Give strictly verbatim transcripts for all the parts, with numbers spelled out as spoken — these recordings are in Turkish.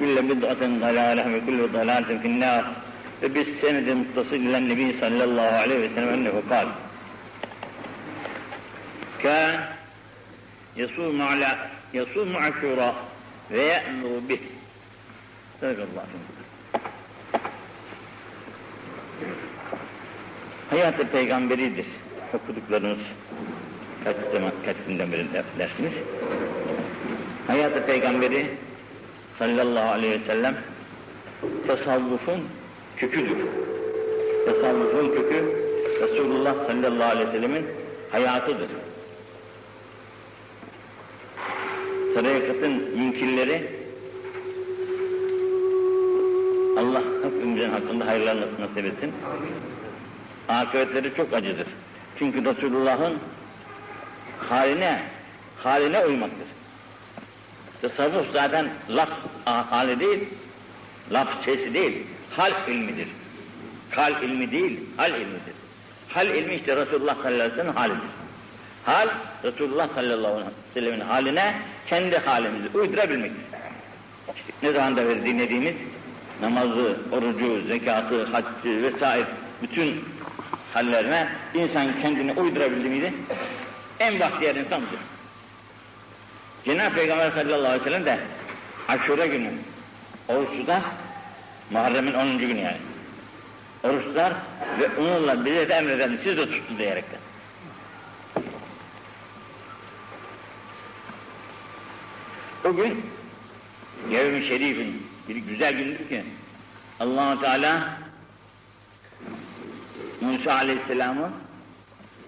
كل بدعة ضلالة وكل ضلالة في النار. وبالسند متصل إلى النبي صلى الله عليه وسلم أنه قال: كان يصوم على يصوم عاشوراء ويأمر به. صدق الله. Hayat-ı peygamberidir. Okuduklarınız kaç zaman, kaç günden beri dersiniz. Hayat-ı peygamberi sallallahu aleyhi ve sellem tasavvufun köküdür. Tasavvufun kökü Resulullah sallallahu aleyhi ve sellemin hayatıdır. Tarikatın münkilleri Allah hepimizin hakkında hayırlarını nasip etsin. Akıbetleri çok acıdır. Çünkü Resulullah'ın haline, haline uymaktır. Tasavvuf zaten laf hali değil, laf sesi değil, hal ilmidir. Hal ilmi değil, hal ilmidir. Hal ilmi işte Resulullah sallallahu aleyhi ve sellem'in halidir. Hal, Resulullah sallallahu aleyhi ve sellem'in haline, kendi halimizi uydurabilmektir. İşte ne zaman da dinlediğimiz namazı, orucu, zekatı, haccı vesaire bütün hallerine insan kendini uydurabildi miydi? En bahtiyar insandır. Cenab-ı Peygamber sallallahu aleyhi ve sellem de Aşura günü oruç tutar, Muharrem'in onuncu günü yani. Oruç tutar ve onunla bize de emreden siz de tutun diyerekten. O gün Yevm-i Şerif'in bir güzel gündür ki Allah-u Teala Musa aleyhisselamı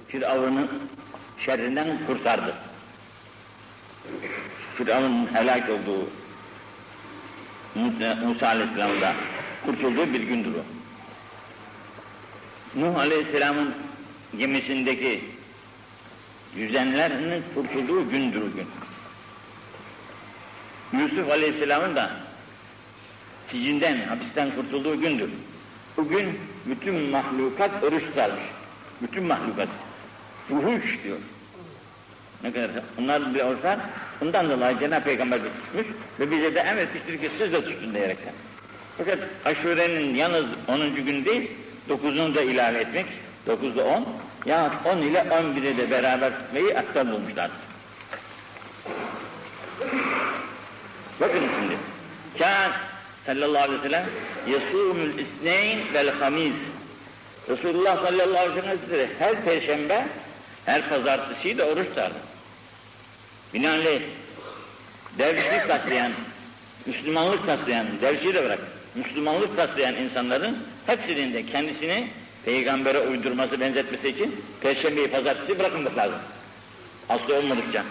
Firavun'un şerrinden kurtardı. Firavun'un helak olduğu, Musa aleyhisselamın da kurtulduğu bir gündür o. Nuh aleyhisselamın gemisindeki yüzenlerin kurtulduğu gündür o gün. Yusuf aleyhisselamın da sicinden, hapisten kurtulduğu gündür. Bugün bütün mahlukat oruç tutarmış. Bütün mahlukat. Fuhuş diyor. Ne kadar? Onlar bile olsa bundan dolayı Cenab-ı Peygamber de tutmuş ve bize de emretmiştir ki siz de tutun diyerekten. Fakat Aşure'nin yalnız onuncu günü değil, dokuzunu da ilave etmek, dokuzda on, yahut on ile on bire de beraber tutmayı aktan bulmuşlar. Bakın şimdi. Kâr sallallahu aleyhi ve sellem yesûmül isneyn vel hamîz. Resulullah sallallahu aleyhi ve sellem her perşembe, her pazartesiyi de oruç tutardı. Binaenaleyh dervişlik taslayan, Müslümanlık taslayan, dervişi de bırak, Müslümanlık taslayan insanların hepsinin de kendisini peygambere uydurması, benzetmesi için perşembeyi, pazartesiyi bırakmamak lazım. Aslı olmadıkça,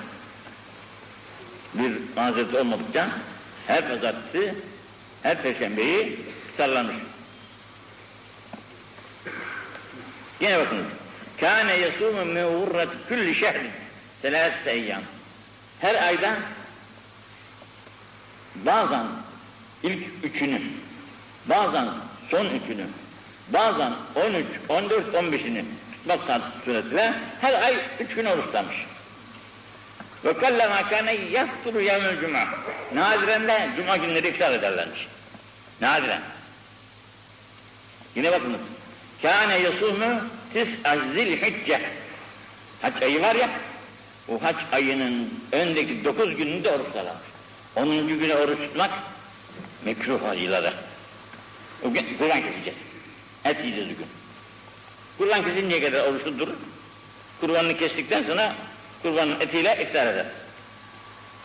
bir mazereti olmadıkça her pazartesi, her perşembeyi tutarlanır. Yine bakınız. Kâne yasûmü mevurret külli şehrin selâs eyyâm. Her ayda bazen ilk üçünü, bazen son üçünü, bazen on üç, on dört, on beşini tutmak suretiyle her ay üç gün oruçlamış. Ve kellema kâne yafturu yevmül cuma. Nadiren de cuma günleri iftar ederlermiş. Nadiren. Yine bakınız. Kâne yasûmü tis'a zilhicce. Hac ayı var ya, o hac ayının öndeki dokuz gününde oruç tutarlar. Onuncu güne oruç tutmak mekruh hacılara. O gün kurban keseceğiz. Et yiyeceğiz o gün. Kurban kesinceye kadar oruçlu durur. Kurbanını kestikten sonra kurbanın etiyle iftar eder.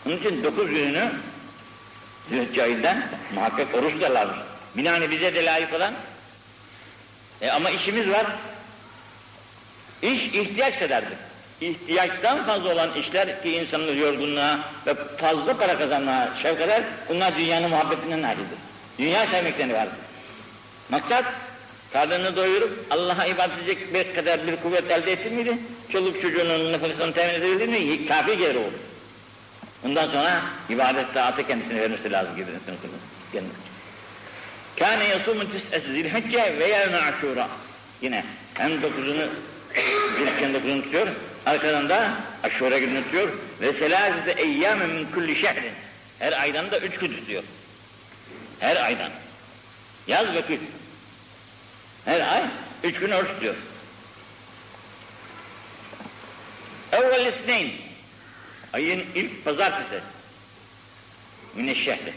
Onun için dokuz gününü Zülhicce ayından muhakkak oruç tutarlarmış. Binaenaleyh bize de layık olan. E ama işimiz var. İş ihtiyaç kadardır. İhtiyaçtan fazla olan işler ki insanın yorgunluğa ve fazla para kazanmaya şevk eder, bunlar dünyanın muhabbetinden ayrıdır. Dünya sevmekten vardır. Maksat, karnını doyurup Allah'a ibadet edecek bir kadar bir kuvvet elde ettin miydi? Çoluk çocuğunun nüfusunu temin edebildin mi? Kafi gelir olur. Bundan sonra ibadet taatı kendisine vermesi lazım gibi. Kâne yasûmü tis'e zilhicce ve yevme aşûrâ. Yine hem dokuzunu Zilhicce'nin dokuzunu tutuyor, arkadan da aşure gününü tutuyor. Ve selâzete eyyâme min kulli şehrin. Her aydan da üç gün tutuyor. Her aydan. Yaz ve kış. Her ay üç gün oruç diyor. Evvel isneyn. Ayın ilk pazartesi. Müneşşehri.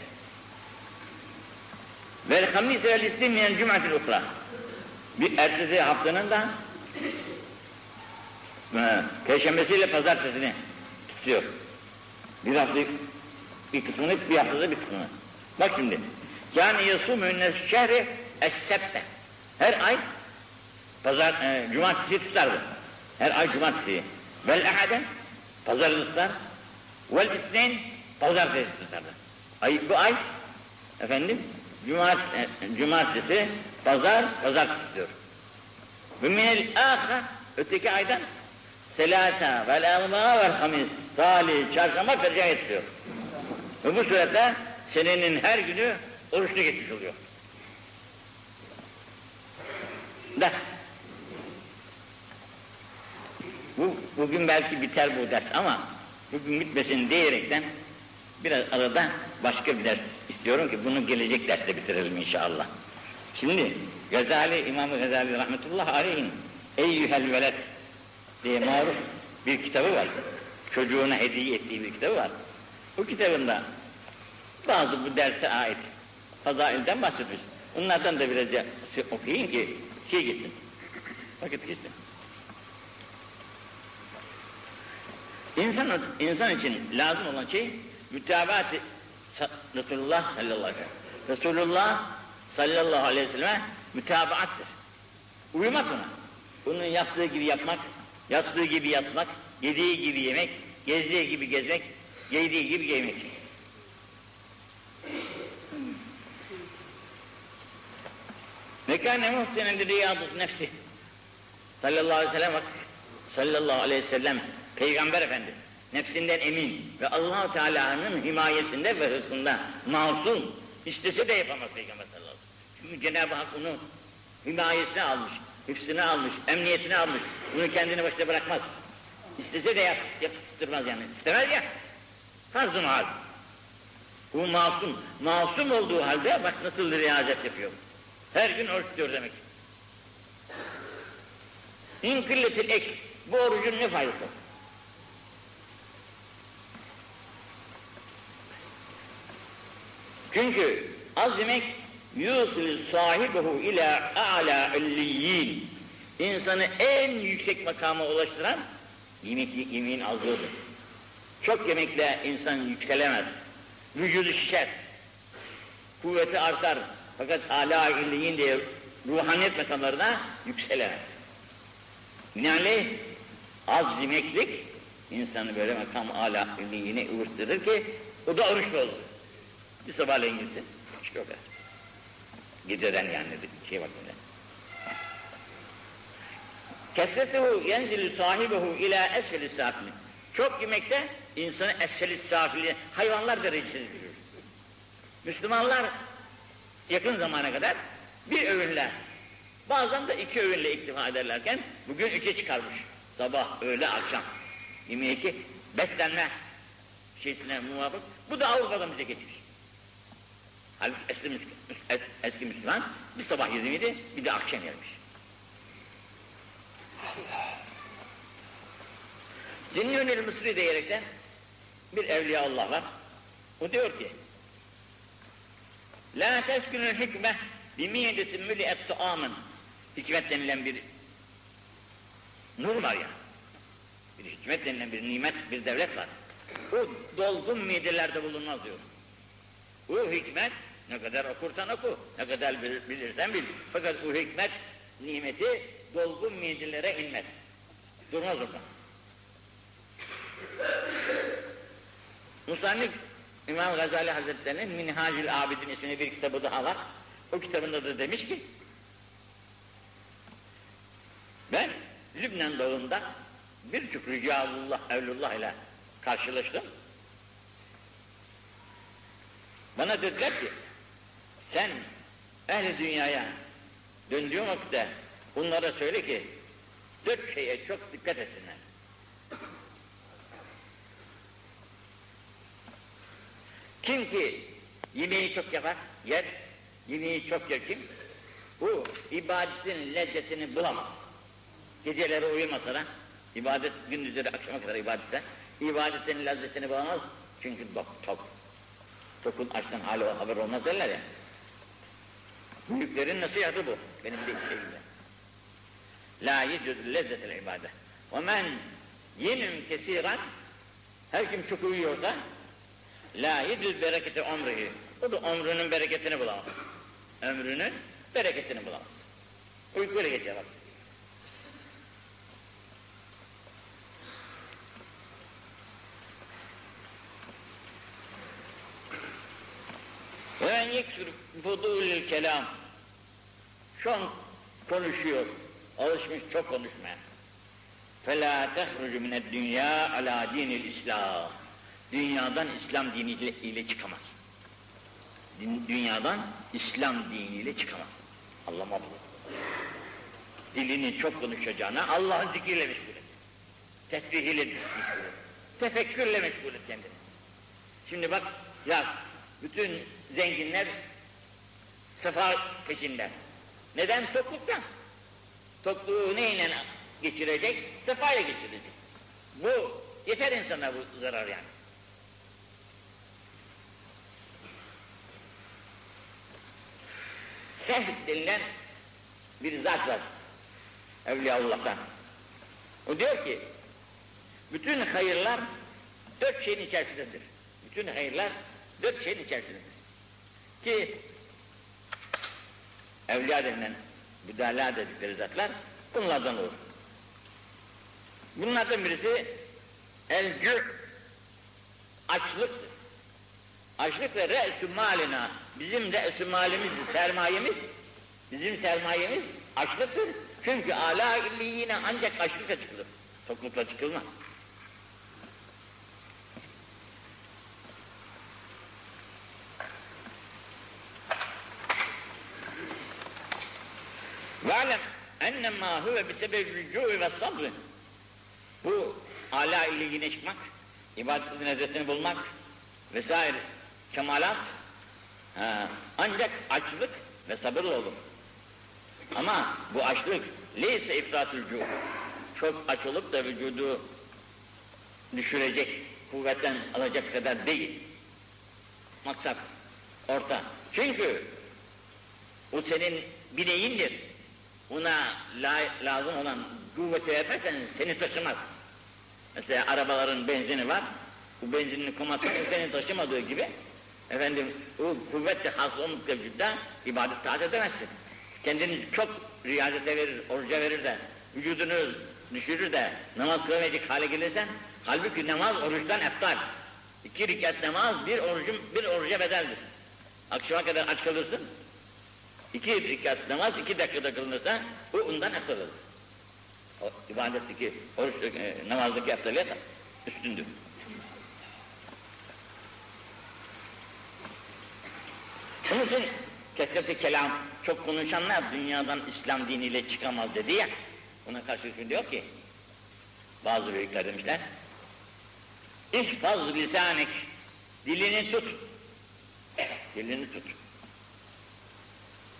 Vel hamis vel isneyn cüm'atil ukra. Bir ertesi haftanın da Perşembesiyle pazartesini tutuyor. Bir haftalık bir kısmını, bir haftalık bir kısmını. Bak şimdi. Yani yasumünnes şehri es-sebte. Her ay pazar e, cumartesi tutardı. Her ay cumartesi. Vel ahade pazarı tutar. Vel isneyn pazartesi tutardı. Ay bu ay efendim cumartesi, cumartesi pazar pazartesi tutuyor. Ve minel ahra öteki aydan selâta vel avmâ vel hamîs salih çarşamba fercah ettiriyor. Ve bu surette senenin her günü oruçlu geçmiş oluyor. Da. Bu bugün belki biter bu ders ama bugün bitmesin diyerekten biraz arada başka bir ders istiyorum ki bunu gelecek derste bitirelim inşallah. Şimdi Gazali, İmam-ı Gazali rahmetullah aleyhin Eyyühel veled diye maruf bir kitabı var. Çocuğuna hediye ettiği bir kitabı var. Bu kitabında bazı bu derse ait fazailden bahsetmiş. Onlardan da biraz okuyayım ki şey gitsin. Vakit gitsin. İnsan, insan için lazım olan şey mütabaat-ı Resulullah sallallahu aleyhi ve sellem. Resulullah sallallahu aleyhi ve selleme mütabaattır. Uyumak ona. Bunun yaptığı gibi yapmak, yattığı gibi yatmak, yediği gibi yemek, gezdiği gibi gezmek, giydiği gibi giymek. Mekâne muhsenen bir riyâdus nefsi. Sallallahu aleyhi ve sellem bak. Sallallahu aleyhi ve sellem Peygamber Efendi nefsinden emin ve Allah-u Teala'nın himayesinde ve hırsında masum. İstese de yapamaz Peygamber sallallahu aleyhi ve sellem. Çünkü Cenab-ı Hak onu himayesine almış, hıfzına almış, emniyetine almış. Bunu kendine başına bırakmaz. İstese de yap, yaptırmaz yani. İstemez ya. Fazl-ı maaz. Bu masum. Masum olduğu halde bak nasıl riayet yapıyor. Her gün oruç tutuyor demek. İn kılletil ek. Bu orucun ne faydası? Çünkü az yemek yusil sahibehu ila a'la illiyyin. İnsanı en yüksek makama ulaştıran yemek, yemeğin azlığıdır. Çok yemekle insan yükselemez. Vücudu şişer. Kuvveti artar. Fakat âlâ illiyin diye ruhaniyet makamlarına yükselemez. Binaenaleyh az yemeklik insanı böyle makam âlâ illiyine ulaştırır ki o da oruçlu olur. Bir sabahleyin gitsin. Hiçbir o kadar. Geceden yani şey vaktinde. Kesretuhu yenzilü sahibehu ilâ esfel-i sâfilin. Çok yemekte insanı esfel-i sâfilin, hayvanlar derecesiz görür. Müslümanlar yakın zamana kadar bir öğünle, bazen de iki öğünle iktifa ederlerken bugün üçe çıkarmış. Sabah, öğle, akşam. Yemeği ki beslenme şeysine muvafık. Bu da Avrupa'dan bize geçmiş. Halbuki eski, es, eski Müslüman bir sabah yedimiydi, bir de akşam yermiş. Zinnûnül Mısri diyerekten bir evliya Allah var. O diyor ki لَا تَسْكُنُ الْحِكْمَةِ بِمِيَدِسِ مُلِئَتْ تُعَامٍ Hikmet denilen bir nur var ya, bir hikmet denilen bir nimet, bir devlet var. O dolgun midelerde bulunmaz diyor. O hikmet ne kadar okursan oku, ne kadar bilirsen bil. Fakat o hikmet nimeti dolgun midelere inmez. Durmaz orada. Musannif İmam Gazali Hazretleri'nin Minhacül Abidin isimli bir kitabı daha var. O kitabında da demiş ki ben Lübnan dağında birçok Ricaullah, Evlullah ile karşılaştım. Bana dediler ki sen ehli dünyaya döndüğün vakitte bunlara söyle ki dört şeye çok dikkat etsinler. Kim ki Yemeği çok yapar, yer. Yemeği çok yer kim? Bu ibadetin lezzetini bulamaz. Geceleri uyumasa da, ibadet gündüzleri akşama kadar ibadetse, ibadetin lezzetini bulamaz. Çünkü bak tok. Tokun açtan hali haber olmaz derler ya. Büyüklerin nasihatı bu, benim de şeyimde. La yecüzü lezzetil ibadet. Ve men yenim kesiran, her kim çok uyuyorsa, la yecüz bereketi omrihi. O da omrunun bereketini bulamaz. Ömrünün bereketini bulamaz. Uykuyla geçer bak. وَاَنْ يَكْسُرْ فُضُولِ الْكَلَامِ Çok konuşuyor, alışmış çok konuşmaya. فَلَا تَخْرُجُ مِنَ الدُّنْيَا عَلَى دِينِ الْاِسْلَامِ Dünyadan İslam diniyle çıkamaz. Dünyadan İslam diniyle çıkamaz. Allah muhafaza. Dilini çok konuşacağına Allah'ın zikriyle meşgul et. Tesbihiyle meşgul et. Tefekkürle meşgul et kendini. Şimdi bak, ya bütün zenginler sefa peşinde. Neden? Tokluktan. Tokluğu neyle geçirecek? Sefayla geçirecek. Bu yeter insana bu zarar yani. Sehd denilen bir zat var. Evliyaullah'tan. O diyor ki, bütün hayırlar dört şeyin içerisindedir. Bütün hayırlar dört şeyin içerisindedir. Ki evliya denilen müdala dedikleri zatlar bunlardan olur. Bunlardan birisi el-cü' açlıktır. Açlık ve re'sü malina bizim re'sü malimizdir, sermayemiz. Bizim sermayemiz açlıktır. Çünkü âlâ illiyine ancak açlıkla çıkılır. Toklukla çıkılmaz. وَعَلَمْ اَنَّمَّا هُوَ بِسَبَبِ الْجُوءِ وَالصَّبْرِ Bu âlâ illiyine çıkmak, ibadetin lezzetini bulmak vesaire kemalat ha, ancak açlık ve sabırla olur. Ama bu açlık leyse ifratül cu. Çok aç olup da vücudu düşürecek, kuvvetten alacak kadar değil. Maksat orta. Çünkü o senin bileğindir. Ona la lazım olan kuvveti vermezsen seni taşımaz. Mesela arabaların benzini var. Bu benzinini komasını senin taşımadığı gibi efendim o kuvvet-i haslonluk mevcutta ibadet taat edemezsin. Kendini çok riyazete verir, oruca verir de vücudunu düşürür de namaz kılamayacak hale gelirsen halbuki namaz oruçtan eftal. İki rekat namaz bir orucun bir oruca bedeldir. Akşama kadar aç kalırsın. İki rekat namaz iki dakikada kılınırsa o ondan eftal olur. O ibadetteki oruç e, namazdaki eftaliyet üstündür. Onun için kesreti kelam, çok konuşanlar dünyadan İslam diniyle çıkamaz dedi ya, buna karşılık şimdi yok ki, bazı büyükler demişler, İhfaz lisanik, dilini tut, dilini tut.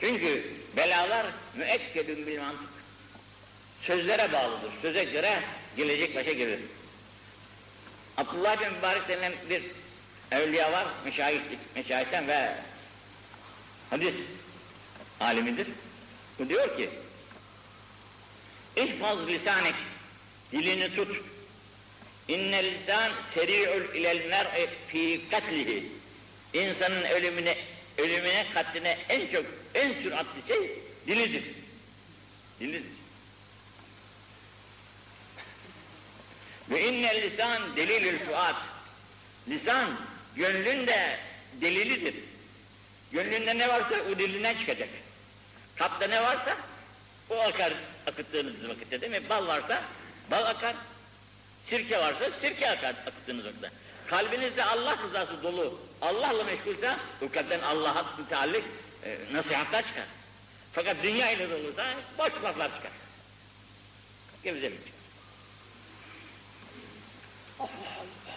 Çünkü belalar müekkedün bil mantık, sözlere bağlıdır, söze göre gelecek başa gelir. Abdullah bin Mübarek denilen bir evliya var, meşayih, meşayihten ve hadis alimidir. O diyor ki, İhfaz lisanik, dilini tut. İnne lisan seri'ül ilel mer'i fî katlihi. İnsanın ölümüne, ölümüne katline en çok, en süratli şey dilidir. Dilidir. Ve inne lisan delilül fuat. Lisan, gönlün de delilidir. Gönlünde ne varsa o dilinden çıkacak. Kapta ne varsa o akar akıttığınız vakitte değil mi? Bal varsa bal akar, sirke varsa sirke akar akıttığınız vakitte. Kalbinizde Allah rızası dolu, Allah'la meşgulse o kalpten Allah'a müteallik e, nasihatler çıkar. Fakat dünya ile doluysa boş laflar çıkar. Gevzelik. Allah Allah!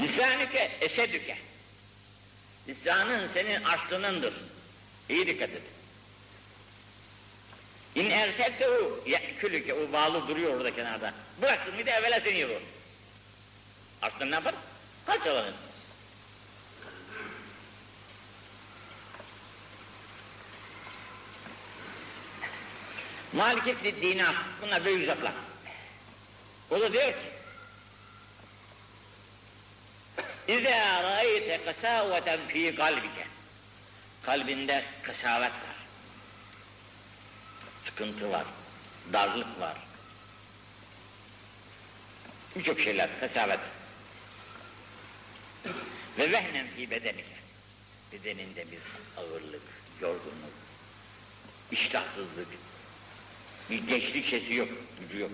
Lisanüke esedüke. Lisanın senin aslınındır. İyi dikkat edin. İn ersektehu ye'külüke. O bağlı duruyor orada kenarda. Bıraktın bir de evvela seni yiyor. Aslın ne yapar? Parçalanır. Maliketli dinar. Bunlar böyle uzaklar. O da diyor ki اِذَا رَأَيْتَ قَسَاوَةً ف۪ي قَلْبِكَ. Kalbinde kasavet var. Sıkıntı var. Darlık var. Birçok şeyler kasavet. Ve vehnen fî bedenike. Bedeninde bir ağırlık, yorgunluk, iştahsızlık, bir gençlik sesi yok, gücü yok.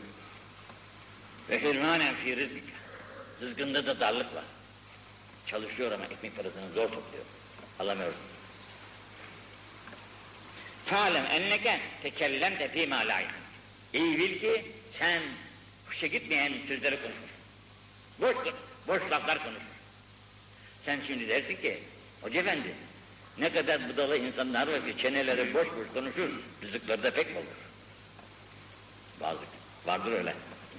Ve hirmanen fî rızkike. Rızkında da darlık var. Çalışıyor ama ekmek parasını zor topluyor. Alamıyorum. Fâlem enneke tekellemte fîmâ lâ yâni. İyi bil ki sen hoşa gitmeyen sözleri konuşur. Boş, boş laflar konuşur. Sen şimdi dersin ki, Hoca Efendi, ne kadar budala insanlar var ki çeneleri boş boş konuşur, rızıkları da pek boldur. Bazı vardır öyle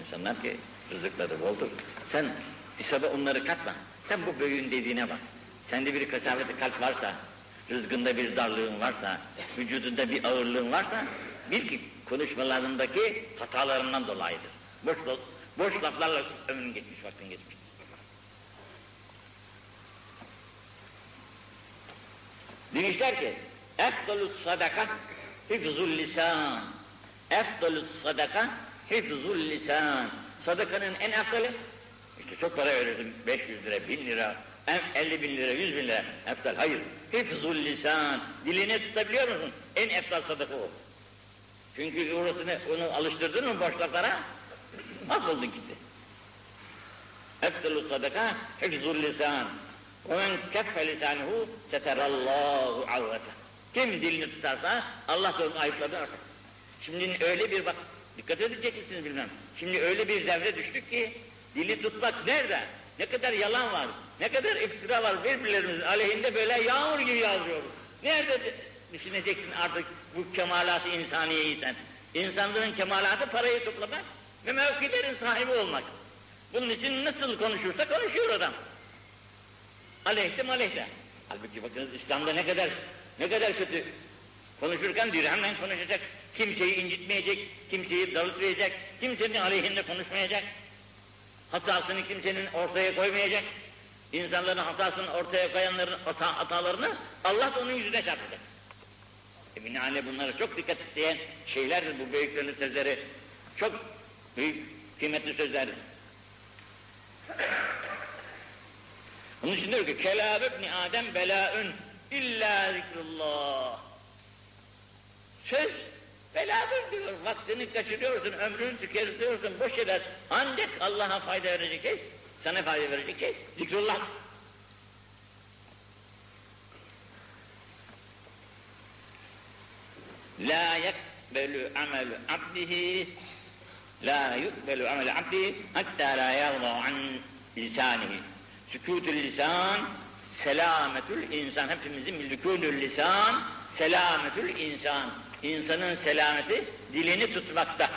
insanlar ki rızıkları boldur. Sen hesaba onları katma. Sen bu böğün dediğine bak. Sende bir kasaveti kalp varsa, rızkında bir darlığın varsa, vücudunda bir ağırlığın varsa, bil ki konuşmalarındaki hatalarından dolayıdır. Boş, boş laflarla ömrün geçmiş, vaktin geçmiş. Demişler ki, اَفْضَلُ الصَّدَقَةِ حِفْزُ اللِّسَانِ. اَفْضَلُ الصَّدَقَةِ حِفْزُ اللِّسَانِ. Sadakanın en efdali, İşte çok para verirsin, beş yüz lira, bin lira, elli bin lira, yüz bin lira, eftal. Hayır, hifzul lisan, dilini tutabiliyor musun? En eftal sadaka o. Çünkü orasını, onu alıştırdın mı boşluklara, mahvoldun gitti. Eftalu sadaka, hifzul lisan. وَمَنْ كَفَّ لِسَانِهُ سَتَرَ اللّٰهُ عَوَّتَهُ. Kim dilini tutarsa, Allah da onun ayıplarını atar. Şimdi öyle bir bak, dikkat edecek misiniz bilmem. Şimdi öyle bir devre düştük ki, dili tutmak nerede? Ne kadar yalan var, ne kadar iftira var birbirlerimizin aleyhinde böyle yağmur gibi yağdırıyoruz. Nerede düşüneceksin artık bu kemalat-ı insaniyeyi sen? İnsanların kemalatı parayı toplamak ve mevkilerin sahibi olmak. Bunun için nasıl konuşursa konuşuyor adam. Aleyhte maleyhte. Halbuki bakınız İslam'da ne kadar ne kadar kötü. Konuşurken dirhemle konuşacak, kimseyi incitmeyecek, kimseyi darıltmayacak, kimsenin aleyhinde konuşmayacak. Hatasını kimsenin ortaya koymayacak. İnsanların hatasını ortaya koyanların hata, hatalarını Allah da onun yüzüne çarpacak. E binaenle bunlara çok dikkat isteyen şeylerdir bu büyüklerin sözleri. Çok büyük, kıymetli sözlerdir. Bunun için diyor ki, Kelâb-ı ibn-i Adem belâ'ün illâ zikrullah. Söz beladır diyor, vaktini kaçırıyorsun, ömrünü tüketiyorsun, boş şeyler. Ancak Allah'a fayda verecek şey, sana fayda verecek şey, zikrullah. La yakbelu amelu abdihi, la yukbelu amelu abdihi, hatta la yarda an lisanihi. Sükûtül lisan, selâmetül insan. Hepimizin bir sükûtül lisan, selâmetül insan. İnsanın selameti dilini tutmakta.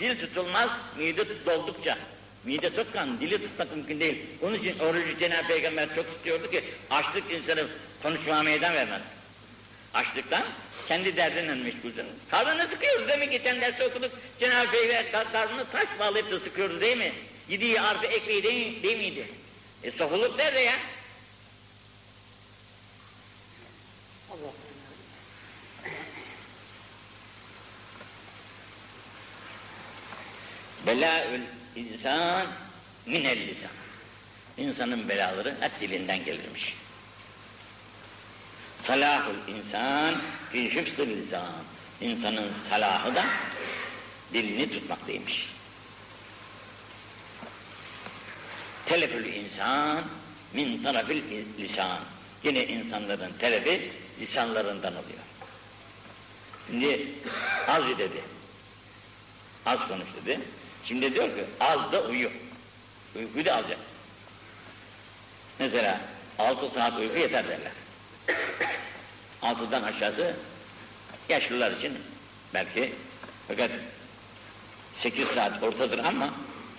Dil tutulmaz, mide doldukça. Mide tutkan, dili tutmak mümkün değil. Onun için orucu Cenab-ı Peygamber çok istiyordu ki açlık insanı konuşmaya meydan vermez. Açlıktan kendi derdinle meşgulsün. Karnını sıkıyoruz değil mi? Geçen derste okuduk. Cenab-ı Peygamber karnını taş bağlayıp da sıkıyordu değil mi? Yediği artı ekmeği değil, değil miydi? E sokuluk nerede ya? Allah. Belâül insan minel lisan. İnsanın belaları hep dilinden gelirmiş. Salâhul insan fî hıfzul lisan. İnsanın salahı da dilini tutmaktaymış. Telefül insan min tarafil lisan. Yine insanların telefi lisanlarından oluyor. Şimdi az dedi. Az konuş dedi. Şimdi diyor ki, az da uyu. Uykuyu da alacak. Mesela altı saat uyku yeter derler. Altıdan aşağısı yaşlılar için belki, fakat sekiz saat ortadır ama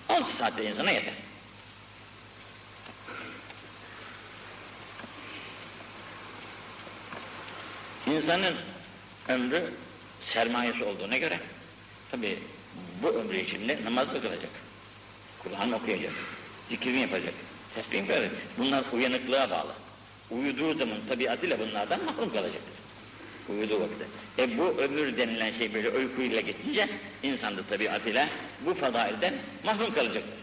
altı saat de insana yeter. İnsanın ömrü sermayesi olduğuna göre tabii bu ömrü içinde namaz kılacak, Kur'an okuyacak, zikir yapacak, tesbih yapacak. Bunlar uyanıklığa bağlı. Uyuduğu zaman tabiatıyla bunlardan mahrum kalacak. Uyuduğu vakit. E bu ömür denilen şey böyle uykuyla geçince insan da tabiatıyla bu fadailden mahrum kalacaktır.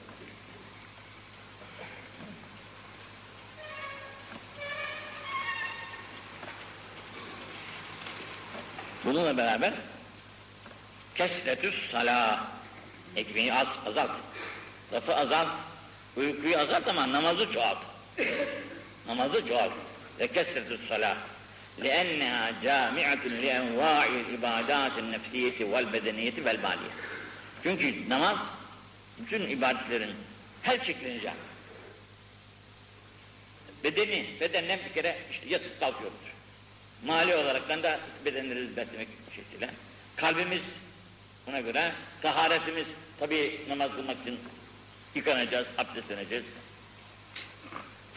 Bununla beraber kesretüs salâh, ekmeği az, azalt, lafı azalt, uykuyu azalt ama namazı çoğalt. Namazı çoğalt. Ve kesretüs salâh. لِأَنَّهَا جَامِعَةٌ لِاَنْوَاعِ الْاِبَادَاتِ النَّفْسِيَّةِ وَالْبَدَنِيَّةِ وَالْمَالِيَةِ. Çünkü namaz bütün ibadetlerin her şeklini cami. Bedeni, bedenden bir kere işte yatıp kalkıyoruz. Mali olaraktan da bedenleri beslemek şekliyle. Kalbimiz buna göre, taharetimiz tabii namaz kılmak için yıkanacağız, abdestleneceğiz.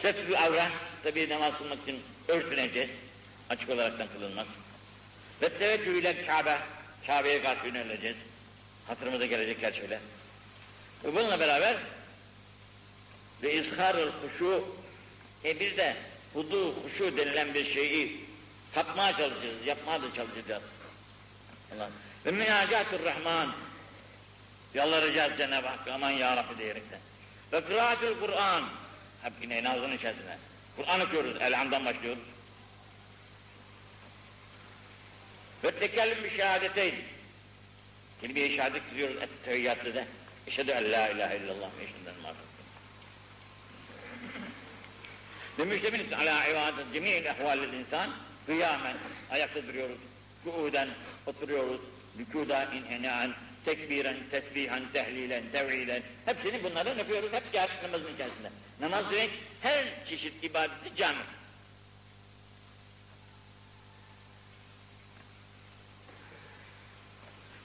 Setr-ül avra tabii namaz kılmak için örtüneceğiz, açık olaraktan kılınmaz. Ve teveccüh ile Kabe, Kabe'ye karşı yöneleceğiz. Hatırımıza gelecekler şöyle. Ve bununla beraber ve izhar-ül huşu, e bir de hudu huşu denilen bir şeyi katmaya çalışacağız, yapmaya da çalışacağız. Allah. Ve münacat-ül Rahman, yalvaracağız Cenab-ı Hakk'a, aman ya Rabbi diyerekten. Ve kıraat-ül Kur'an, hep yine nazının içerisinde. Kur'an okuyoruz, elhamdan başlıyoruz. Ve tekellüm-i şehadeteyn, kelime-i şehadet diyoruz et-tevhiyyatı da. Eşhedü en la ilahe illallah ve eşhedü enne Muhammeden. Ve müştemin ala ibadet cemî'il ehvâlil insan, kıyamen ayakta duruyoruz, kuuden oturuyoruz, rükûda inhenâen, tekbiren, tesbihan, tehlilen, tevhilen, hepsini bunlardan yapıyoruz, hep kâhret namazın içerisinde. Namaz demek her çeşit ibadeti cami.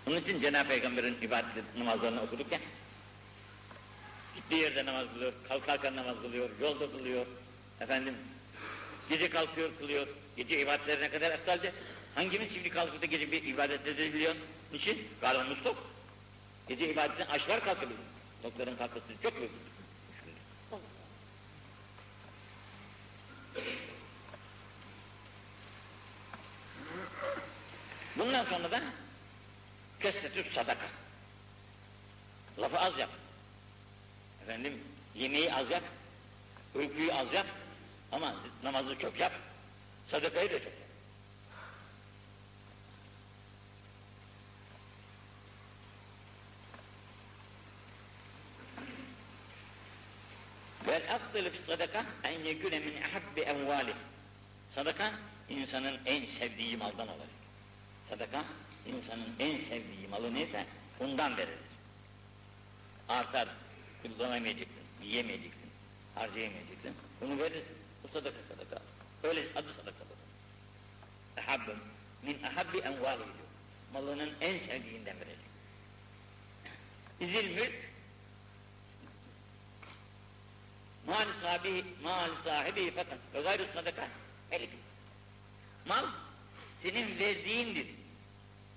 Onun için Cenab-ı Peygamber'in ibadet namazlarını okuduk ya, gittiği yerde namaz kılıyor, kalkarken namaz kılıyor, yolda kılıyor, efendim, gece kalkıyor, kılıyor, gece ibadetlerine kadar eftalce. Hangimiz şimdi kalkıp da gece bir ibadet edebiliyor? Niçin? Karnımız tok. Gece ibadetinden açlar kalkabiliyor. Tokların kalkması çok büyük. Bundan sonra da kesretü sadaka. Lafı az yap. Efendim, yemeği az yap, uykuyu az yap ama namazı çok yap, sadakayı da çok yap. Vel afdalu fi sadaka en yekune min ahabbi envalih. Sadaka, insanın en sevdiği maldan olacak. Sadaka, İnsanın en sevdiği malı neyse ondan verilir. Artar, kullanamayacaksın, yiyemeyeceksin, harcayamayacaksın, bunu verirsin. Bu sadaka sadaka. Öyle adı sadaka sadaka. Ahabbun, min ahabbi envali diyor. Malının en sevdiğinden verecek. İzil mülk, mal sahibi, mal sahibi fakat ve gayrı sadaka, melik. Mal, senin verdiğindir.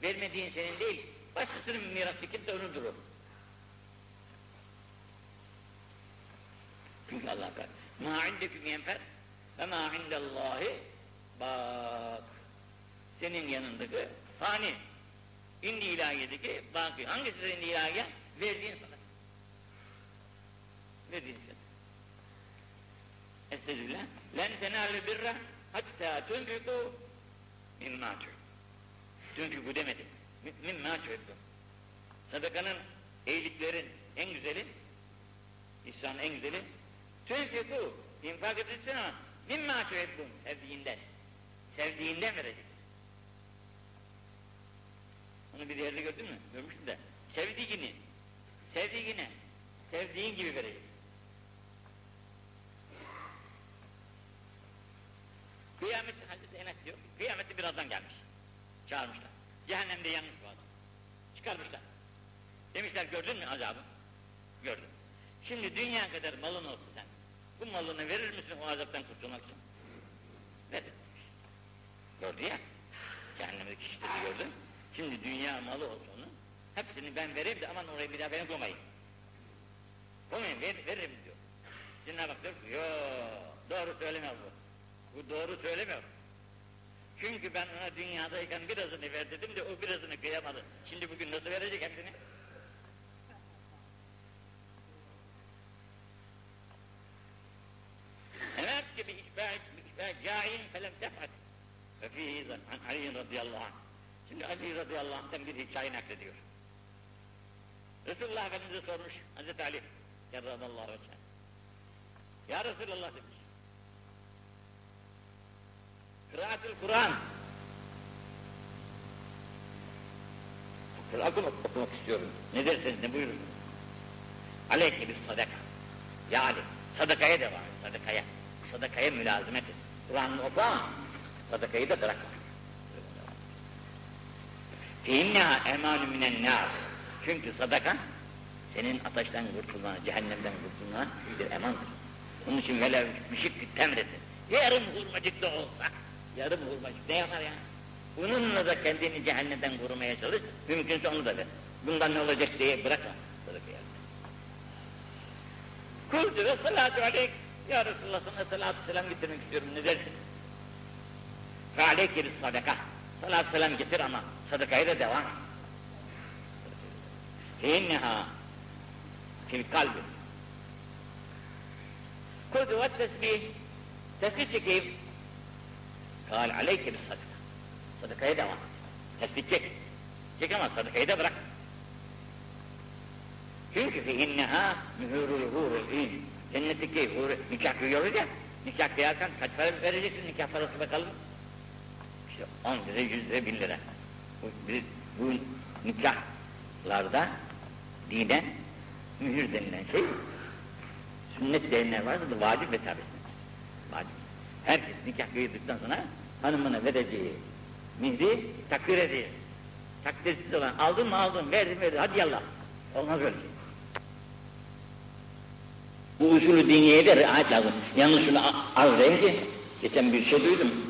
Vermediğin senin değil, başkasının mirası kimse onu durur. Çünkü Allah kâr. مَا عِنْدَكُمْ يَنْفَرْ وَمَا عِنْدَ اللّٰهِ bak. Senin yanındaki fani, indi ilahiyedeki baki. Hangisi senin ilahiye? Verdiğin sana. Verdiğin sana. Estağfirullah. لَنْ تَنَالُوا بِرَّ حَتَّى تُنْفِقُوا مِمَّا تُنْفِقُوا. Çünkü bu demedim. Mümin ne açıyordu? Sadakanın, iyiliklerin en güzeli, İslam'ın en güzeli, tövbe bu, infak edilsin ama mümin ne açıyordu? Sevdiğinden. Sevdiğinden vereceksin. Onu bir yerde gördün mü? Görmüştün de. Sevdiğini, sevdiğine, sevdiğin gibi vereceksin. diyor. Kıyameti birazdan gelmiş. Çağırmışlar. Cehennemde yanmış bu adam. Çıkarmışlar. Demişler gördün mü azabı? Gördüm. Şimdi dünya kadar malın olsun sen. Bu malını verir misin o azaptan kurtulmak için? Ne dedi? Gördü ya. Cehennemdeki kişileri gördü. Şimdi dünya malı olduğunu, hepsini ben vereyim de aman oraya bir daha beni koymayın. Koymayın, ver, veririm diyor. Cenab-ı Hak diyor ki, yoo, doğru söylemiyor bu. Bu doğru söylemiyor. Çünkü ben ona dünyadayken birazını ver dedim de o birazını kıyamadı. Şimdi bugün nasıl verecek hepsini? Evet gibi ikbâ câin felem tef'at. Ve fîhî zâh'an Ali radıyallahu anh. Şimdi Ali radıyallahu anh'tan bir hikaye naklediyor. Resulullah Efendimiz'e sormuş Hazreti Ali kerramallahu vec'e. Ya Resulallah demiş. Kıraat-ül Kur'an. Kur'an okumak istiyorum. Ne derseniz ne buyurun? Aleyke bis sadaka. Ya Ali, sadakaya devam et, sadakaya. Sadakaya mülazimet et. Kur'an'ı oku ama sadakayı da bırakma. Fînnâ emânü minennâr. Çünkü sadaka senin ateşten kurtulmana, cehennemden kurtulmana bir emandır. Onun için velev müşik bir temredir. Yarım hurmacık da olsa, yarım hurmacık ne yapar ya? Bununla da kendini cehennemden korumaya çalış, mümkünse onu da ver. Bundan ne olacak diye bırakma. Kultu ve salatu aleyk. Ya Resulullah sana salatu selam getirmek istiyorum, ne dersin? Fe aleyke bis sadaka. Salat selam getir ama sadakaya da devam. Feinneha fil kalbi. Kudu ve tesbih. Tesbih çekeyim. Kal aleyke bis sadaka. Sadakaya devam. Tesbih çek. Çek ama sadakayı da bırak. Çünkü feinneha mühürül hurul in. Cennetteki hur, nikah kıyıyoruz ya. Nikah kıyarken kaç para vereceksin nikah parası bakalım. on lira, yüz lira, bin lira. Bu, bu nikahlarda dinen mühür denilen şey, sünnet denilen varsa da vacip ve sabit. Vacip. Herkes nikah kıyıldıktan sonra hanımına vereceği mühri takdir ediyor. Takdirsiz olan aldın mı aldın, verdin verdin, hadi yallah. Olmaz öyle şey. Bu usulü dinleye de rahat lazım. Yalnız şunu arz edeyim ki, geçen bir şey duydum.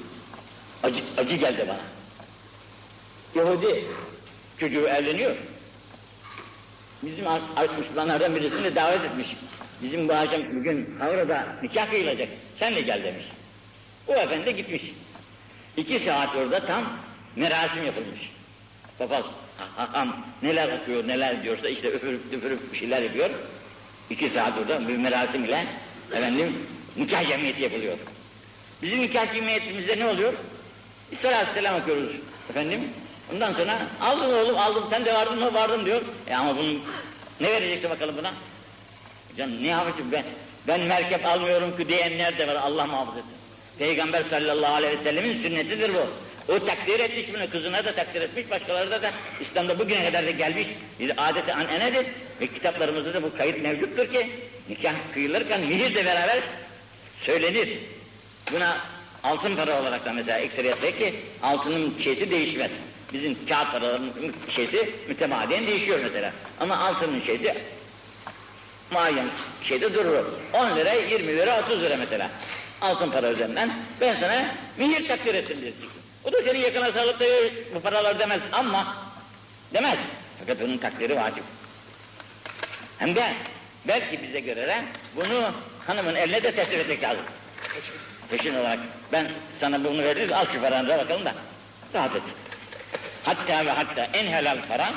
Acı, acı geldi bana. Yahudi çocuğu evleniyor. Bizim Müslümanlardan birisini de davet etmiş. Bizim bu akşam bugün Havra'da nikah kıyılacak. Sen de gel demiş. O efendi gitmiş. İki saat orada tam merasim yapılmış. Papaz haham neler okuyor neler diyorsa işte öpürüp öpürüp bir şeyler yapıyor. İki saat orada bir merasim ile efendim nikah cemiyeti yapılıyor. Bizim nikah cemiyetimizde ne oluyor? Bir salatü selam okuyoruz efendim. Ondan sonra aldım oğlum aldım sen de vardın mı vardım diyor. E ama bunun ne vereceksin bakalım buna? Canım ne yapacağım ben? Ben merkep almıyorum ki diyenler de var Allah muhafaza etsin. Peygamber sallallahu aleyhi ve sellemin sünnetidir bu. O takdir etmiş bunu kızına da takdir etmiş başkaları da da İslam'da bugüne kadar da gelmiş bir adet-i anenedir. Ve kitaplarımızda da bu kayıt mevcuttur ki nikah kıyılırken mihirle beraber söylenir. Buna altın para olarak da mesela ekseriyetteki altının şeysi değişmez. Bizim kağıt paraların şeysi mütemadiyen değişiyor mesela. Ama altının şeysi muayyen şeyde durur. on lira, yirmi lira, otuz lira mesela. Altın para üzerinden ben sana mihir takdir ettim diyor. O da seni yakına sarılıp da bu paralar demez ama demez. Fakat onun takdiri vacip. Hem de belki bize göre bunu hanımın eline de teslim etmek lazım. Peşin olarak ben sana bunu veririz, al şu paranı da bakalım da rahat et. Hatta ve hatta en helal para,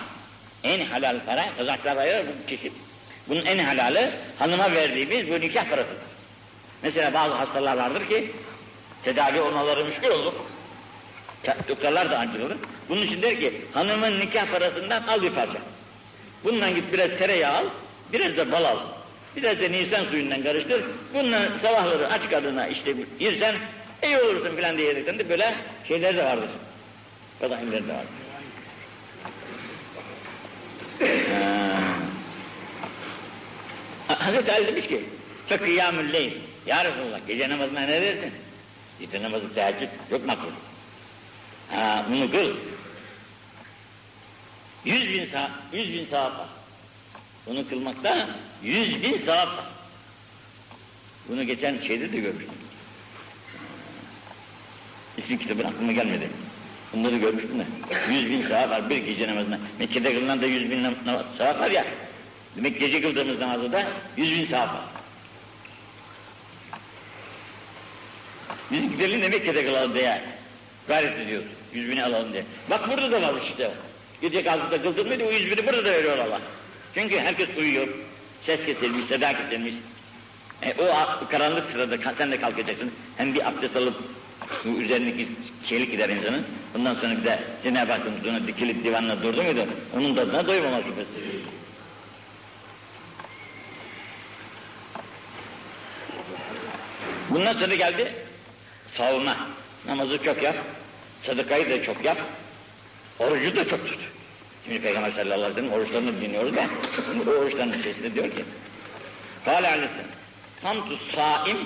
en halal para, kazaklar ayırır bu çeşit. Bunun en halalı hanıma verdiğimiz bu nikah parasıdır. Mesela bazı hastalar vardır ki tedavi olmaları müşkül olur. Doktorlar da ancak olur. Bunun için der ki hanımın nikah parasından al bir parça. Bundan git biraz tereyağı al, biraz da bal al. Biraz da nisan suyundan karıştır, bununla sabahları açık adına işte yersen iyi olursun filan diyerekten de böyle şeyler de vardır. Kadayımlar da vardır. Hazreti Ali demiş ki, فَقِيَامُ اللَّيْنِ Ya Resulullah, gece namazına ne dersin? Gece namazı teheccüd, çok makul. Ha, bunu kıl. Yüz bin saat, yüz bin saat var. Bunu kılmakta yüz bin saat var. Bunu geçen şeyde de görmüştüm. İsmi kitabın aklıma gelmedi. Bunları görmüştüm de. Yüz bin saat var bir gece namazına. Mekke'de kılınan da yüz bin saat var ya. Demek gece kıldığımız namazda da yüz bin saat var. Biz gidelim de Mekke'de kılalım diye gayret ediyoruz. Yüz bini alalım diye. Bak burada da var işte. Gece kalkıp kıldırmaydı, o yüz bini burada da veriyor Allah. Çünkü herkes uyuyor. Ses kesilmiş, seda kesilmiş. E, o karanlık sırada sen de kalkacaksın. Hem bir abdest alıp bu üzerindeki şeylik gider insanın. Bundan sonra bir de Cenab-ı Hakk'ın dikilip divanla durdu muydu? Onun tadına doymamak şüphesiz. Bundan sonra geldi savunma. Namazı çok yap, sadakayı da çok yap, orucu da çok tut. Şimdi Peygamber sallallahu aleyhi ve sellem oruçlarını dinliyoruz da, şimdi o oruçların içerisinde diyor ki Kâle aleyhisselam, hamdü sâim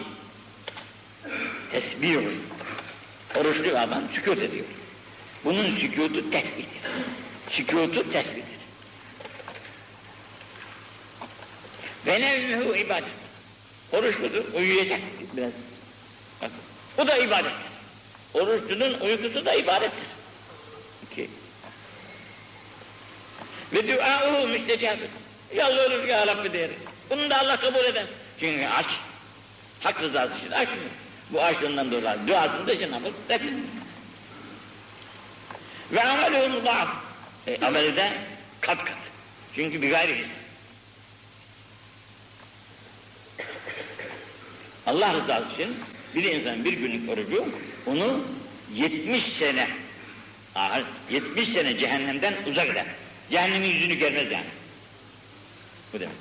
tesbih olur. Oruçlu adam sükût ediyor. Bunun sükûtu tesbihtir. Sükûtu tesbihtir. Ve nevmühü ibadet. Oruçludur, uyuyacak biraz. Bak, bu da ibadettir. Oruçlunun uykusu da ibadettir. İki. Ve duâuhu müstecâbet. Yalvarırız ya Rabbi diyerek. Bunu da Allah kabul eder. Çünkü aç. Hak rızası için aç. Bu açlığından dolayı duasını da Cenab-ı Hak eder. Ve amelûhû mudâaf. E, ameli de kat kat. Çünkü bir gayri. Allah rızası için bir insan bir günlük orucu onu yetmiş sene yetmiş sene cehennemden uzak eder. Cehennemin yüzünü görmez yani. Bu demek.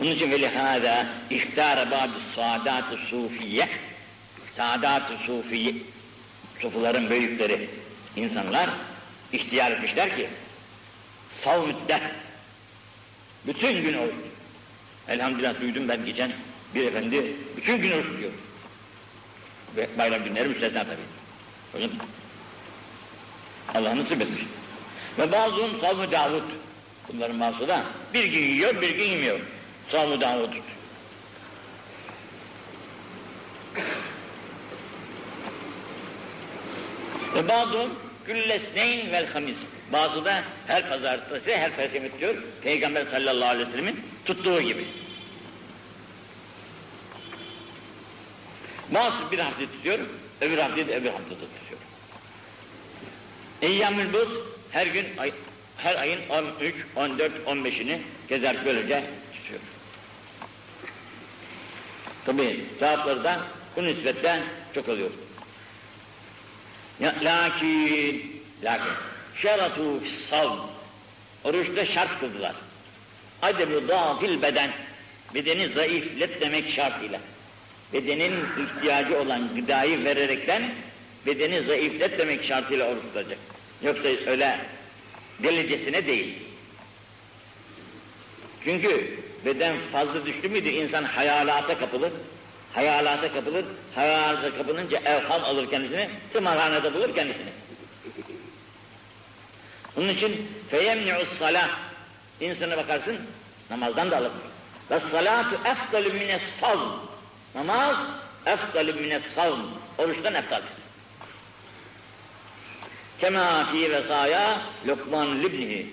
Bunun için velihâdâ ihtâre bâdü sâdât-ı sufiyye sâdât-ı sufiyye sufuların büyükleri insanlar ihtiyar etmişler ki savmüddeh bütün gün oruç. Elhamdülillah duydum ben geçen bir efendi bütün gün oruç tutuyor. Ve bayram günleri müstesna tabii. Öyle mi? Allah nasip etmiş. Ve bazıhum savm-ı Davud. Bunların bazısı da bir gün yiyor, bir gün yemiyor. Savm-ı Davud. Ve bazıhum güllesneyn vel hamis. Bazısı da her pazartesi, her perşembe tutuyor. Peygamber sallallahu aleyhi ve sellemin tuttuğu gibi. Bazı bir hafta tutuyor, öbür hafta da öbür hafta da tutuyor. Eyyam-ül Bud her gün, ay, her ayın on üç, on dört, on beşini gezer böylece tutuyor. Tabii saatleri de bu nispetle çok oluyor. Lakin, lakin, şeratu fissavm, oruçta şart kıldılar. Adem-i dâfil beden, bedeni zayıfletmemek şartıyla. Bedenin ihtiyacı olan gıdayı vererekten bedeni zayıfletmemek şartıyla oruç tutacak. Yoksa öyle delicesine değil. Çünkü beden fazla düştü müydü insan hayalata kapılır. Hayalata kapılır. Hayalata kapılınca evham alır kendisini, tımarhanede bulur kendisini. Onun için feyemni'us salah insana bakarsın namazdan da alır. Ve salatu efdalü mines savm. Namaz, efdalü mine's-savm, oruçtan efdaldir. Kemâ fî vesâyâ Lokman libnihi.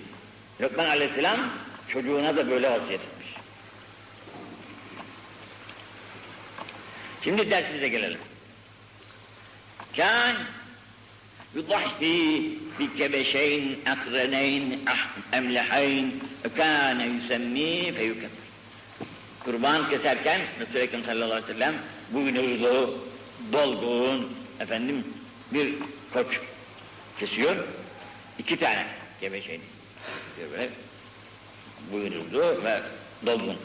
Lokman aleyhisselam çocuğuna da böyle vasiyet etmiş. Şimdi dersimize gelelim. Kân yudahhî bi kebeşeyn akreneyn emleheyn kâne yusemmî feyükemmî. Kurban keserken Resul-i Ekrem sallallahu aleyhi ve sellem bugün uzun, dolgun efendim bir koç kesiyor. İki tane gebe şeyini diyor böyle. Bugün uzun ve dolgun.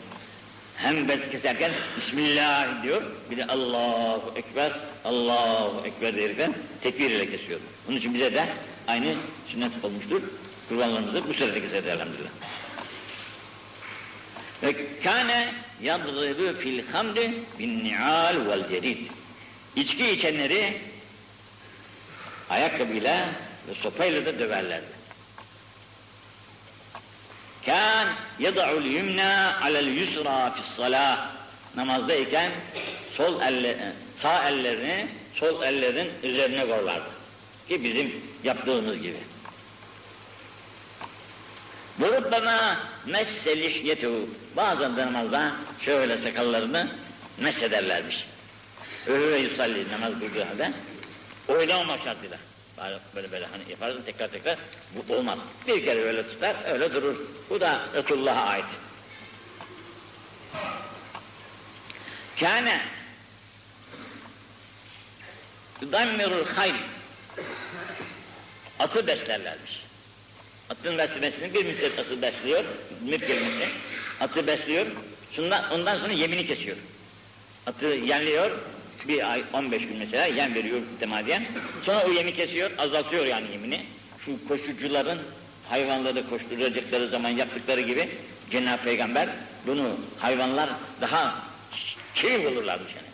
Hem keserken Bismillah diyor. Bir de Allahu Ekber, Allahu Ekber diyerekten tekbir ile kesiyor. Bunun için bize de aynı sünnet olmuştur. Kurbanlarımızı bu sürede keser elhamdülillah. Ve kâne yadrıbı fil hamdi bin ni'al vel cerid. İçki içenleri ayakkabıyla ve sopayla da döverlerdi. Kân yeda'ul yümnâ alel yusrâ fissalâh. Namazdayken sol elle, sağ ellerini sol ellerin üzerine koyarlardı. Ki bizim yaptığımız gibi. Burubbana messe lihyetuhu. Bazen de namazda şöyle sakallarını meshederlermiş. Öyle yusalli namaz kıldığı halde. Öyle olmak şartıyla. Böyle böyle hani yaparız tekrar tekrar bu olmaz. Bir kere öyle tutar öyle durur. Bu da Resulullah'a ait. Kâne dammirul hayr. Atı beslerlermiş. Atın beslemesini bir müddet atı besliyor, müpkelmesi, atı besliyor, şundan, ondan sonra yemini kesiyor. Atı yenliyor, bir ay, on beş gün mesela yem veriyor temadiyen, sonra o yemi kesiyor, azaltıyor yani yemini. Şu koşucuların hayvanları koşturacakları zaman yaptıkları gibi Cenab-ı Peygamber bunu hayvanlar daha keyif olurlarmış yani.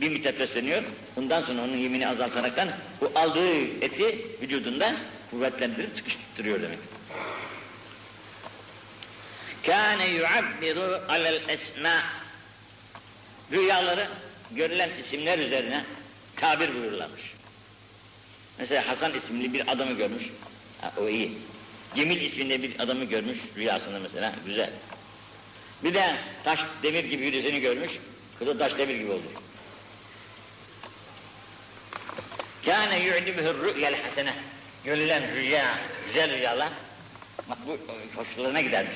Bir müddet besleniyor, ondan sonra onun yemini azaltaraktan bu aldığı eti vücudunda kuvvetlendirip sıkıştırıyor demek. Kâne yu'abbiru alel esmâ. Rüyaları görülen isimler üzerine tabir buyururlarmış. Mesela Hasan isimli bir adamı görmüş, ha, o iyi. Cemil isminde bir adamı görmüş rüyasında mesela, güzel. Bir de taş demir gibi birisini görmüş, bu da taş demir gibi oldu. Kâne yu'dibühü rü'yel hasene. Görülen rüya, güzel rüyalar, bak bu hoşlarına gidermiş.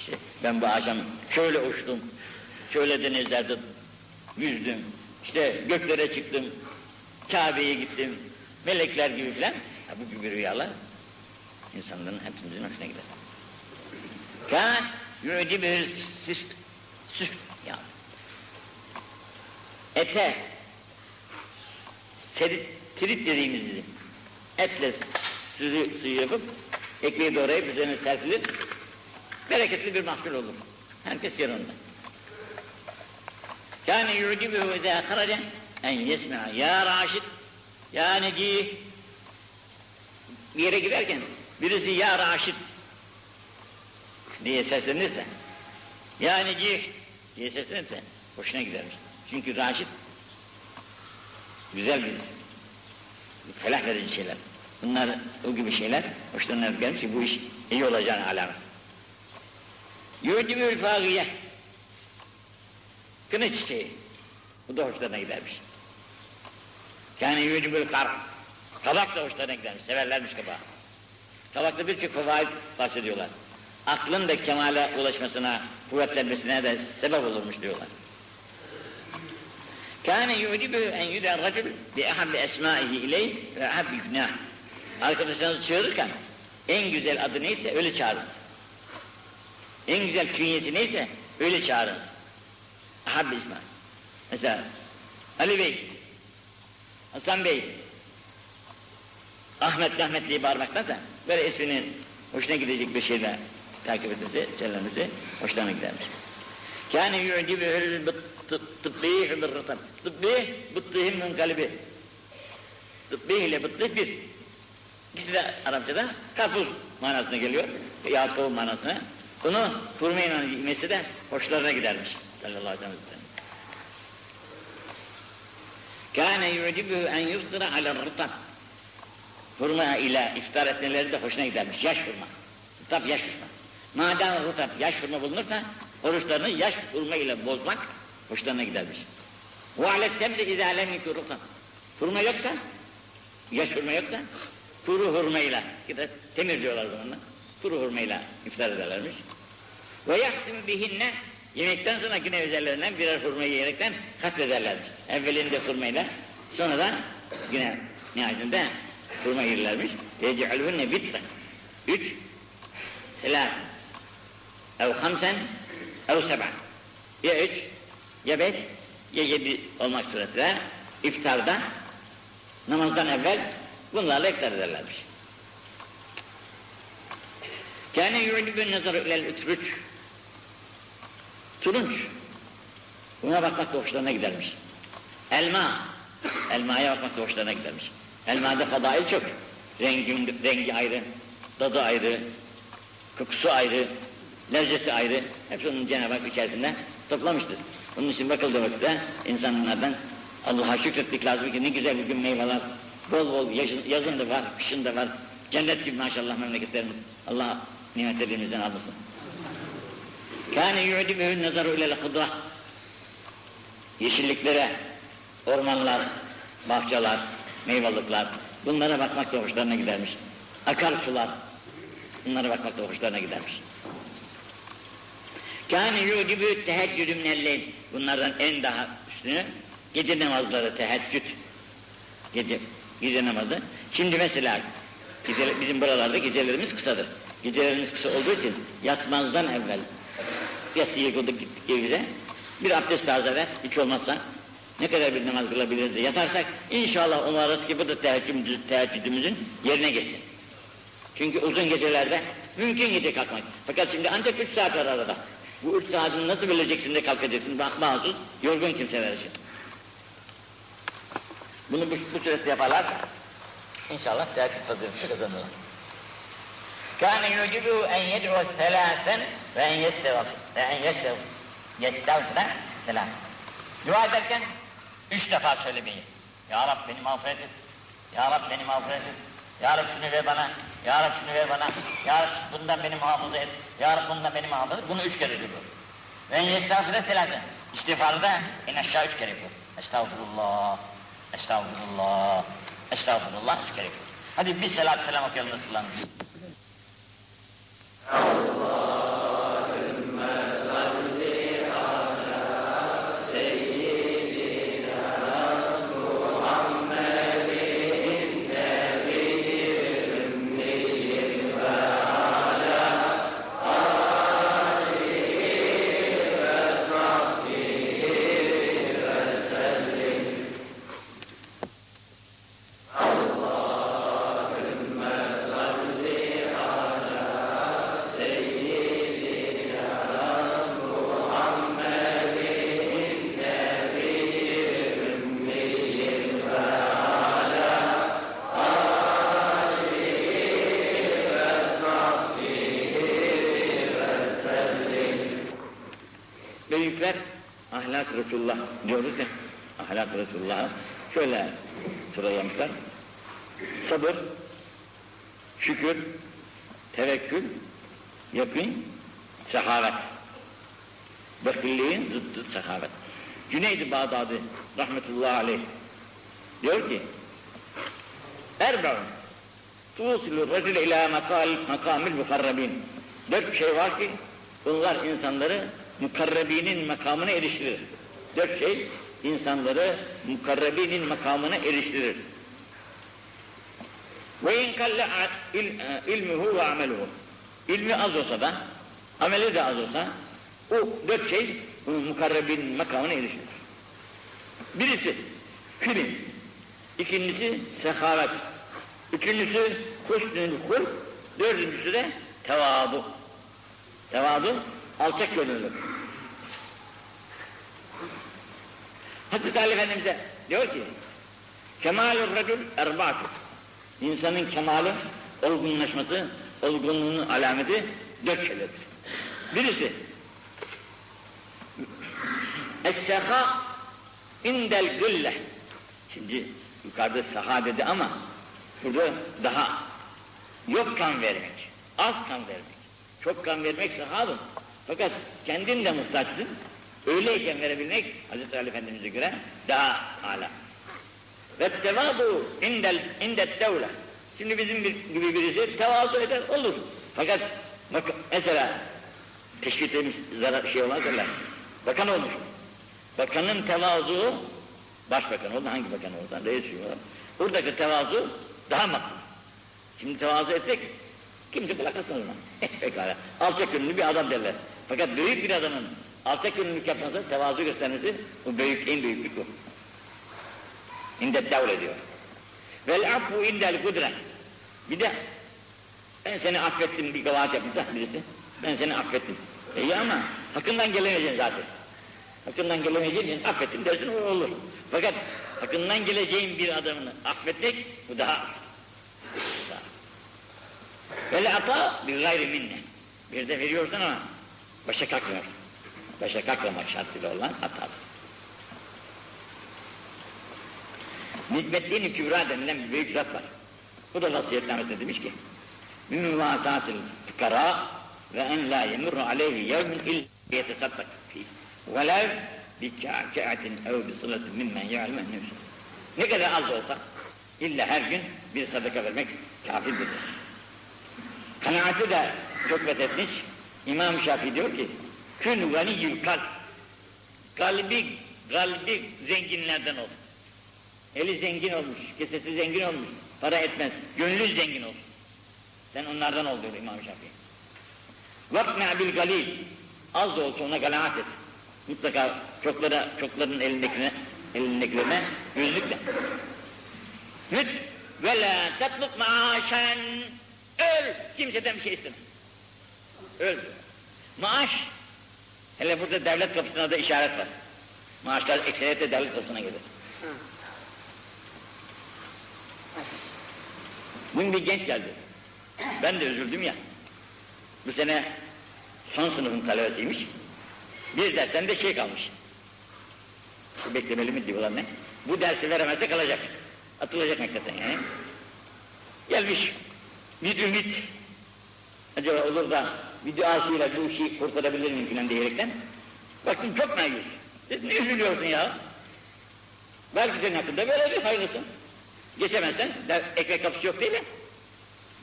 İşte ben bu akşam şöyle uçtum, şöyle denizlerde yüzdüm, işte göklere çıktım, Kabe'ye gittim, melekler gibi filan. Ya bu gibi rüyalar insanların hepimizin hoşuna gider. Kâ yu'dibühü süft, süft ya. Ete, serit, tirit dediğimiz bizim. Etle suyu, suyu yapıp, ekmeği doğrayıp üzerine serpilir, bereketli bir mahsul olur. Herkes yer onda. Kâne yu'dibühü izâ haraca en yesme'a ya Raşid, ya Necih. Bir yere giderken birisi ya Raşid diye seslenirse, ya Necih diye seslenirse hoşuna gidermiş. Çünkü Raşid güzel birisi. Felah verici şeyler. Bunlar o gibi şeyler hoşlarına gelmiş ki bu iş iyi olacağını alamet. Yu'dibühül fâgıye. Kına çiçeği. Bu da hoşlarına gidermiş. Yani yu'dibühül kar. Kabak da hoşlarına gidermiş. Severlermiş kabağı. Kabakta birçok fazaid bahsediyorlar. Aklın da kemale ulaşmasına, kuvvetlenmesine de sebep olurmuş diyorlar. Kâne yu'dibühü en yüdâ racül bi ahabbi esmâihi ileyh ve ahabbi günâh. Arkadaşlarınızı çağırırken en güzel adı neyse öyle çağırınız. En güzel künyesi neyse öyle çağırınız. Ahabbi esmâ. Mesela Ali Bey, Hasan Bey, Ahmet Ahmet diye bağırmaktansa böyle isminin hoşuna gidecek bir şeyle takip edilse, çelenirse hoşlarına gidermiş. Kâne yu'dibühü tıbbih bir rıtab. Tıbbih, bıttıhın münkalibi. Tıbbih ile bıttıh bir. İkisi de Arapçada karpuz manasına geliyor. Yahut kavun manasına. Bunu kurmayla giymesi de hoşlarına gidermiş. Sallallahu aleyhi ve sellem. Kâne yu'dibühü en yuftira alel rıtab. Hurma ile iftar etmeleri de hoşuna gidermiş. Yaş hurma. Rıtab yaş hurma. Madem rıtab yaş hurma bulunursa oruçlarını yaş hurma ile bozmak hoşlarına gidermiş. وَعَلَتْ تَمْدِ اِذَا لَمْ يُكُرُ رُقْتًا. Hurma yoksa, yaş hurma yoksa, kuru hurmayla, ki de temir diyorlar bununla, kuru hurmayla iftar ederlermiş. وَيَحْتِمْ بِهِنَّ. Yemekten sonra yine üzerlerinden birer hurmayı yiyerekten katlederlermiş. Evvelinde hurmayla, sonra da yine nihayetinde hurma yerlermiş. يَجْعَلْهُنَّ بِتْرًا. Üç, selâsen, ev hamsen, ev seb'a. Ya üç, ya beş, ya yedi olmak suretiyle iftarda, namazdan evvel bunlarla iftar ederlermiş. Kâne yu'dibün nazarı ilel ütürüç. Turunç. Buna bakmak da hoşlarına gidermiş. Elma. Elmaya bakmak da hoşlarına gidermiş. Elmada fadail çok. Rengi, rengi ayrı, tadı ayrı, kokusu ayrı, lezzeti ayrı. Hepsi onun Cenab-ı Hak içerisinde toplamıştır. Bunun için bakıldığı vakitte insanlardan Allah'a şükretmek lazım ki ne güzel bir gün meyveler, bol bol yaşın, yazın da var, kışın da var. Cennet gibi maşallah memleketlerimiz. Allah nimetlerimizden almasın. Kâne yu'dibühün nazaru ilel hıdâh. Yeşilliklere, ormanlar, bahçeler, meyvalıklar, bunlara bakmak da hoşlarına gidermiş. Akarsular, bunlara bakmak da hoşlarına gidermiş. Kâne yu'dibühü teheccüdü minelleyn. Bunlardan en daha üstünü gece namazları, teheccüd. Gece, gece namazı. Şimdi mesela gece, bizim buralarda gecelerimiz kısadır. Gecelerimiz kısa olduğu için yatmazdan evvel yatsıyı yıkıldık gittik evimize. Bir abdest taze ver, hiç olmazsa ne kadar bir namaz kılabiliriz de yatarsak inşallah umarız ki bu da teheccüdümüzün, teheccüdümüzün yerine geçsin. Çünkü uzun gecelerde mümkün gece kalkmak. Fakat şimdi ancak üç saat var arada. Bu üç saatini nasıl bileceksin de kalkacaksın? Mahsus, yorgun kimseler için. Bunu bu, bu süreçte yaparlar. İnşallah teheccüd fazileti kazanırlar. كَانَ يُجِبُهُ اَنْ يَدْعُوَ ثَلَاثًا وَاَنْ يَسْتَغْفِرَ ثَلَاثًا. Dua ederken üç defa söylemeyi. Ya Rab beni mağfiret et. Ya Rab beni mağfiret et. Ya Rab şunu ver bana. Ya Rab şunu ver bana. Ya Rab bundan beni muhafaza et. Ya Rab bundan beni muhafaza et. Bunu üç kere diyor. وَاَنْ يَسْتَغْفِرَ ثَلَاثًا. İstiğfarı da en aşağı üç kere yapıyor. Estağfurullah. Estağfurullah. Estağfurullah üç kere yapıyor. Hadi bir selat selam okuyalım Resulullah'ın. Allahümme salli ala seyyidina Muhammedin nebiyyil ümmiyyi ve ala alihi ve sahbihi ve sellim. Büyükler ahlak-ı Resulullah diyoruz ya, ahlak-ı Resulullah'ı şöyle sıralamışlar: sabır, şükür, tevekkül, yakın, sehavet. Bakilliğin zıttı sehavet. Cüneyd-i Bağdadi rahmetullahi aleyh diyor ki: Erbaun tusilur racül ila makamil mukarrabin. Dört şey var ki bunlar insanları mukarrabinin makamına eriştirir. Dört şey insanları mukarrabinin makamına eriştirir. Ve in kalle ilmihu ve ameluhu. İlmi az olsa da, ameli de az olsa, o dört şey mukarrabinin makamına eriştirir. Birisi hülün, ikincisi sehavet, üçüncüsü husnül hulk, dördüncüsü de tevabu. Tevabu, alçak gönüllülük. Hazreti Ali Efendimiz'e diyor ki: Kemalur racul erbaatü. İnsanın kemali, olgunlaşması, olgunluğunun alameti dört şeydir. Birisi es-seha indel gülle. Şimdi yukarıda seha dedi ama burada daha yok kan vermek, az kan vermek. Çok kan vermek sehadır. Fakat kendin de muhtaçsın, öyleyken verebilmek Hazreti Ali Efendimiz'e göre daha âlâ. Ve tevâdu indet devle. Şimdi bizim bir, gibi birisi tevâzu eder, olur. Fakat mesela teşvik etmiş zarar şey olmaz derler, bakan olmuş. Bakanın tevâzu, başbakan oldu, hangi bakan oldu, reis oldu. Buradaki tevâzu daha makbul. Şimdi tevâzu etsek kimse bırakırsın ona. Pekala, alçak gönüllü bir adam derler. Fakat büyük bir adamın alçak gönüllülük yapması, tevazu göstermesi, bu büyük, en büyüklük bu. İndet davle diyor. Vel affu indel kudre. Bir de ben seni affettim, bir kabahat yapmışsa birisi, ben seni affettim. İyi ama hakkından gelemeyeceksin zaten. Hakkından gelemeyeceksin, affettim dersin, o olur. Fakat Hakkından geleceğin bir adamını affetmek, bu daha. Böyle ata bir gayri minne. Bir de veriyorsun ama başa kalkmıyor. Başa kalkmamak şartıyla olan hata. Nikmettin-i Kübra denilen bir büyük zat var. Bu da vasiyetnamesinde demiş ki: "Min vasatil fukara ve en la yemurru aleyhi yevmin illa yetesaddaq fihi ve lev bi ka'atin ev bi sılatin mimmen ya'lemu ennehu." Ne kadar az olsa illa her gün bir sadaka vermek kâfidir. Kanaati de çok methetmiş. İmam Şafii diyor ki: "Kün ganiyyül kalb." Kalbi, kalbi zenginlerden ol. Eli zengin olmuş, kesesi zengin olmuş, para etmez, gönlü zengin ol. Sen onlardan ol diyor İmam Şafii. وَقْنَعْ بِالْغَلِيلِ Az da olsa ona kanaat et. Mutlaka çoklara, çokların elindekine, elindekilerine gözlükle. Hüt وَلَا تَطْلُقْ مَعَاشًا Öl! Kimseden bir şey isteme. Öl. Maaş, hele burada devlet kapısına da işaret var. Maaşlar ekseriyetle devlet kapısına gelir. Bugün bir genç geldi. Ben de üzüldüm ya. Bu sene son sınıfın talebesiymiş. Bir dersten de şey kalmış. Bu beklemeli mi diyorlar ne? Bu dersi veremezse kalacak. Atılacak mektepten yani. Gelmiş. Bir ümit. Acaba olur da bir duasıyla bu işi kurtarabilir miyim filan diyerekten. Baktım çok meyus. Dedim ne üzülüyorsun ya? Belki senin hakkında böyle bir hayırlısın. Geçemezsen, ekmek kapısı yok değil mi?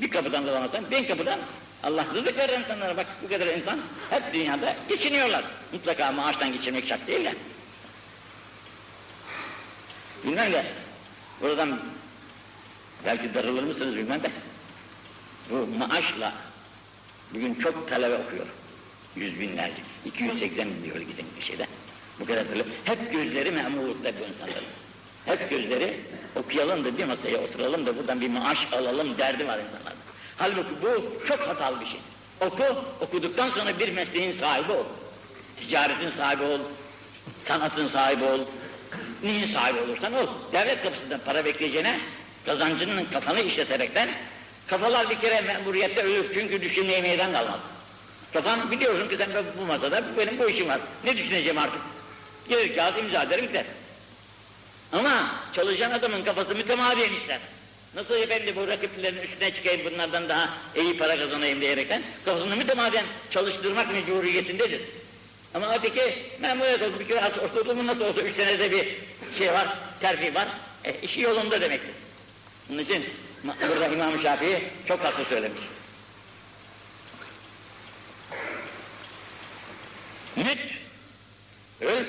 Bir kapıdan da alamazsan, bin kapıdan Allah rızık verir insanlara. Bak bu kadar insan hep dünyada geçiniyorlar. Mutlaka maaştan geçirmek şart değil ya. Bilmem de, buradan belki darılır mısınız bilmem de. Bu maaşla, bugün çok talebe okuyor. Yüz binlerce, iki yüz seksen bin diyor giden bir şeyde. Bu kadar talep. Hep gözleri memurlukta bu insanların. Hep gözleri okuyalım da bir masaya oturalım da buradan bir maaş alalım derdi var insanların. Halbuki bu çok hatalı bir şey. Oku, okuduktan sonra bir mesleğin sahibi ol. Ticaretin sahibi ol, sanatın sahibi ol. Neyin sahibi olursan ol. Devlet kapısından para bekleyeceğine kazancının kafanı işleterekten kafalar bir kere memuriyette ölür çünkü düşünmeye meydan kalmaz. Kafan biliyorsun ki sen bu masada benim bu işim var. Ne düşüneceğim artık? Gelir kağıt imza ederim gider. Ama çalışan adamın kafası mütemadiyen işler. Nasıl efendim bu rakiplerin üstüne çıkayım bunlardan daha iyi para kazanayım diyerekten kafasını mütemadiyen çalıştırmak mecburiyetindedir. Ama öteki memuriyet olsun bir kere ortalığımın nasıl olsa üç senede bir şey var, terfi var, e, işi yolunda demektir. Bunun için burada İmam-ı Şafii çok haklı söylemiş. Nüt, öl,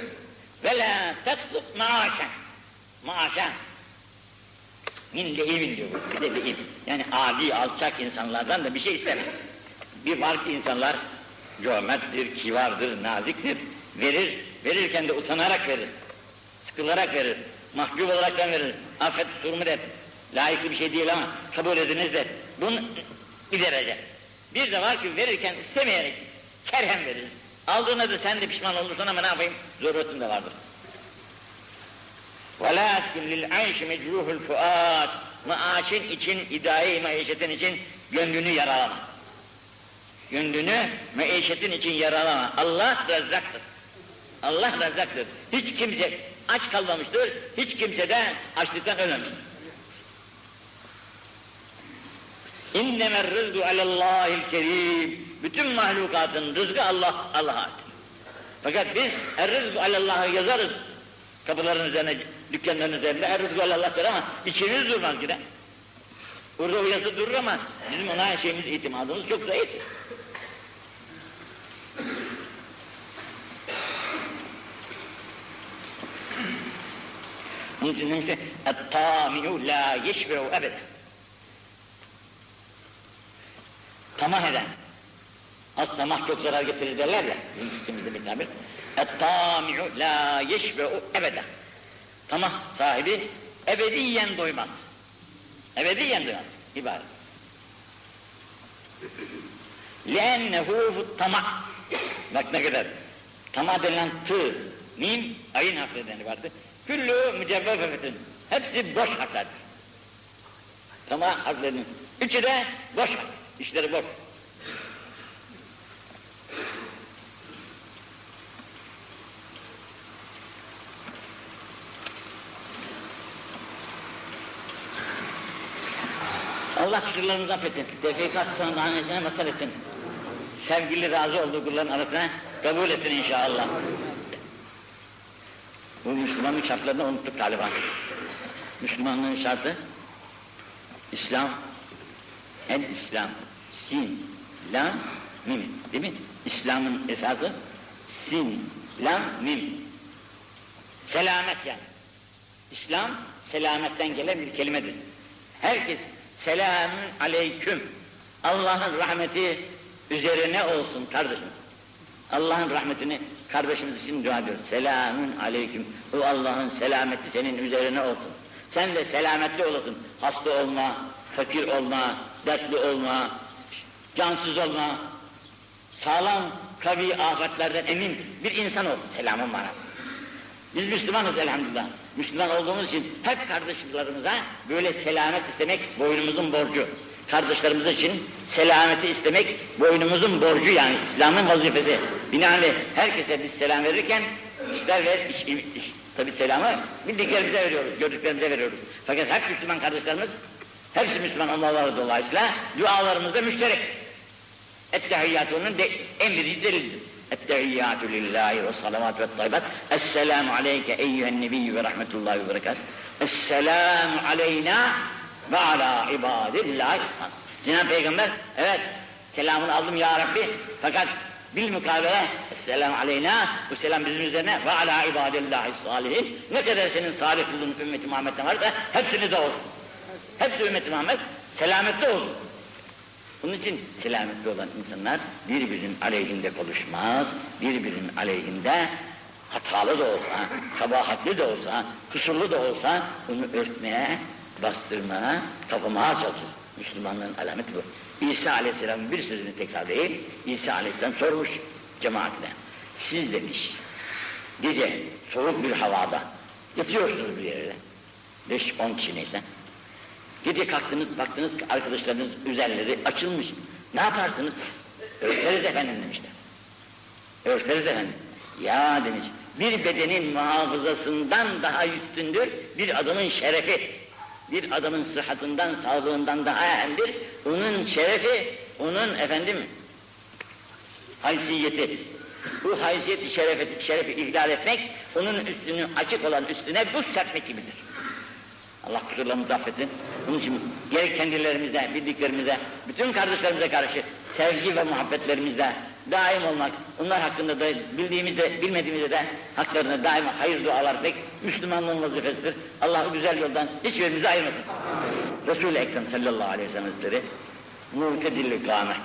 ve la tatluk maaşen, maaşen, min lehimin diyor bu, bir de lehim. Yani adi, alçak insanlardan da bir şey istemez. Bir var ki insanlar cömerttir, kivardır, naziktir, verir, verirken de utanarak verir, sıkılarak verir, mahcup olarak verir, affet, surmur et. Layıklı bir şey değil ama kabul ediniz de bunu bir derece. Bir de var ki verirken istemeyerek kerhen verir. Aldığına da sen de pişman olursun ama ne yapayım? Zoruretin de vardır. وَلَا اَسْكُمْ لِلْعَيْشِ مَجْرُوهُ الْفُعَاتِ Maaşın için, idai maişetin için gönlünü yaralama. Gönlünü maişetin için yaralama. Allah rezzaktır. Allah rezzaktır. Hiç kimse aç kalmamıştır, hiç kimse de açlıktan ölmemiştir. İnnemer rızdu alellâhil kerîm. Bütün mahlukatın rızkı Allah, Allah'a ait. Fakat biz er-rızdu alellâh'a yazarız. Kapıların üzerine, dükkanların üzerinde er-rızdu alellâh der ama içimiz durmaz gider. Burada uyası durur ama bizim ona şeyimiz, itimadımız çok zayıf. Bunun için et-tâminu lâ yeşbe'u ebeden. Tamah eden, az tamah çok zarar getirir derler ya, bizim üstümüzde bir tabir. اَتْتَامِعُ لَا يَشْبَعُ اَبَدًا Tamah sahibi ebediyen doymaz. Ebediyen doymaz, ibaret. لَاَنَّهُ فُتْتَمَعْ Bak ne kadar, tamah denilen tığ, mim, ayın harflerinden ibarettir. Küllü mücevvefetün. Hepsi boş harflerdir. Tamam harflerinin. Üçü de boş harf. İşleri boş. Allah kusurlarınızı affetsin, tevfikat sananesine mazhar etsin. Sevgili razı olduğu kulların arasına kabul etsin inşallah. Bu Müslümanlık şartlarını unuttuk galiba. Müslümanlığın şartı, İslam, el-İslam, sin, la, mim, değil mi? İslam'ın esası, sin, la, mim. Selamet yani. İslam, selametten gelen bir kelimedir. Herkes, selamün aleyküm, Allah'ın rahmeti üzerine olsun kardeşim. Allah'ın rahmetini kardeşimiz için dua ediyoruz. Selamün aleyküm, o Allah'ın selameti senin üzerine olsun. Sen de selametli olasın, hasta olma, fakir olma, dertli olma, cansız olma, sağlam, kavi afetlerden emin bir insan ol, selamın bana. Biz Müslümanız elhamdülillah. Müslüman olduğumuz için hep kardeşlerimize böyle selamet istemek boynumuzun borcu. Kardeşlerimiz için selameti istemek boynumuzun borcu yani İslam'ın vazifesi. Binaenaleyh herkese biz selam verirken işler ve iş, iş, iş. Tabi selamı bildiklerimize veriyoruz, gördüklerimize veriyoruz. Fakat hep Müslüman kardeşlerimiz, hepsi Müslüman olmaları dolayısıyla dualarımızda müşterek. Ettehiyyatunun de en biri delildir. اَتَّعِيَّاتُ لِلّٰهِ وَالصَّلَوَاتُ وَالطَّيْبَاتِ اَسْسَلَامُ عَلَيْكَ اَيُّهَا النَّبِيُّ وَرَحْمَةُ اللّٰهِ وَبَرَكَاتُ اَسْسَلَامُ عَلَيْنَا وَعَلَى عِبَادِ اللّٰهِ اِسْمَانُ Cenab-ı Peygamber, evet, selamını aldım ya Rabbi, fakat bilmukabele اَسْسَلَامُ عَلَيْنَا bu selam bizim üzerine وَعَلَى عِبَادِ اللّٰهِ الصَّالِحِينَ ne kadar senin salih kulun ümmeti Muhammed'den varsa hepsini de olsun. Hepsi ümmeti Muhammed selametli olsun. Bunun için selametli olan insanlar birbirinin aleyhinde konuşmaz, birbirinin aleyhinde hatalı da olsa, kabahatli de olsa, kusurlu da olsa bunu örtmeye, bastırmaya, kapamaya çalışır. Müslümanlığın alameti bu. İsa Aleyhisselam'ın bir sözünü tekrarlayıp, İsa Aleyhisselam sormuş cemaatle, siz demiş, gece soğuk bir havada yatıyorsunuz bir yerde, beş on kişi neyse, gece kalktınız, baktınız ki arkadaşlarınız üzerleri açılmış. Ne yaparsınız? Örteriz efendim demişler. Örteriz efendim. Ya demiş, bir bedenin muhafazasından daha üstündür bir adamın şerefi. Bir adamın sıhhatından, sağlığından daha önemlidir. Onun şerefi, onun efendim haysiyeti. Bu haysiyeti, şerefi, şerefi ihlal etmek, onun üstünü açık olan üstüne buz serpmek gibidir. Allah kusurlarımızı affetsin. Bunun için gerek kendilerimize, bildiklerimize, bütün kardeşlerimize karşı sevgi ve muhabbetlerimizde daim olmak, onlar hakkında da bildiğimizde, bilmediğimizde de haklarına daima hayır dualar pek Müslümanlığın vazifesidir. Allah o güzel yoldan hiçbirimizi ayırmasın. Resul-i Ekrem sallallahu aleyhi ve sellem Hazretleri muhtedil-i kâme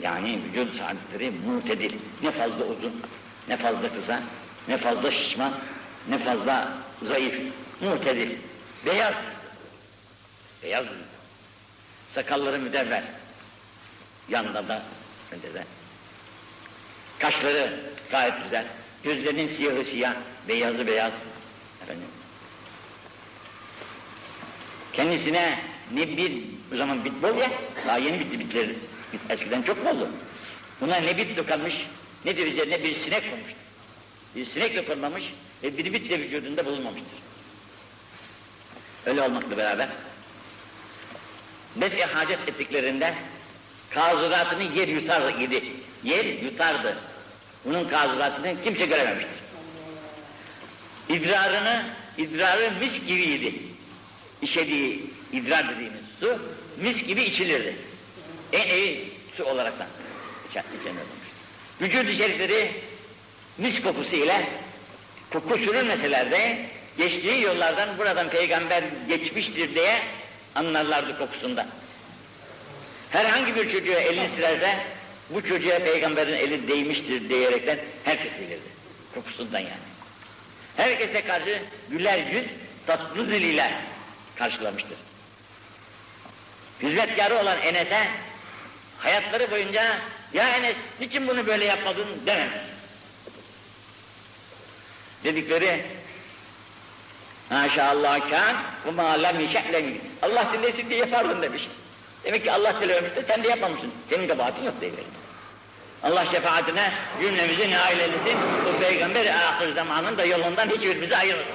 yani vücud saadetleri muhtedil. Ne fazla uzun, ne fazla kısa, ne fazla şişman, ne fazla zayıf, muhtedil. Beyaz, beyaz, sakalları müdevver, yanında da, önde de, kaşları gayet güzel, gözlerinin siyahı siyah, beyazı beyaz, efendim, kendisine ne bir, o zaman bit bol ya, daha yeni bitti bitleri, eskiden çok boldu, buna ne bit dokanmış, ne de üzerine bir sinek konmuştur, bir sinek dokanmamış ve bir bit de vücudunda bulunmamıştır. Öyle olmakla beraber, beş-i hacet ettiklerinde kazuratını yer yutar idi, yer yutardı. Bunun kazuratını kimse görememiştir. İdrarını, idrarı mis gibiydi. İşediği idrar dediğimiz su, mis gibi içilirdi. En iyi su olaraktan içenler olmuştu. Vücut içerikleri mis kokusu ile, koku sürülmeseler de, geçtiği yollardan buradan peygamber geçmiştir diye anlarlardı kokusunda. Herhangi bir çocuğa elini sürerse bu çocuğa peygamberin eli değmiştir diyerekten herkes bilirdi. Kokusundan yani. Herkese karşı güler yüz tatlı dil ile karşılamıştır. Hizmetkarı olan Enes'e hayatları boyunca ya Enes niçin bunu böyle yapmadın dememiş. Dedikleri Maşallah kan ve mâlem işe'lemi. Allah dilesin diye yapardım demiş. Demek ki Allah dilemiş de sen de yapmamışsın. Senin kabahatin yok deyiverir. Allah şefaatine cümlemizi nail eylesin. Bu peygamber ahir zamanında yolundan hiçbirimizi ayırır.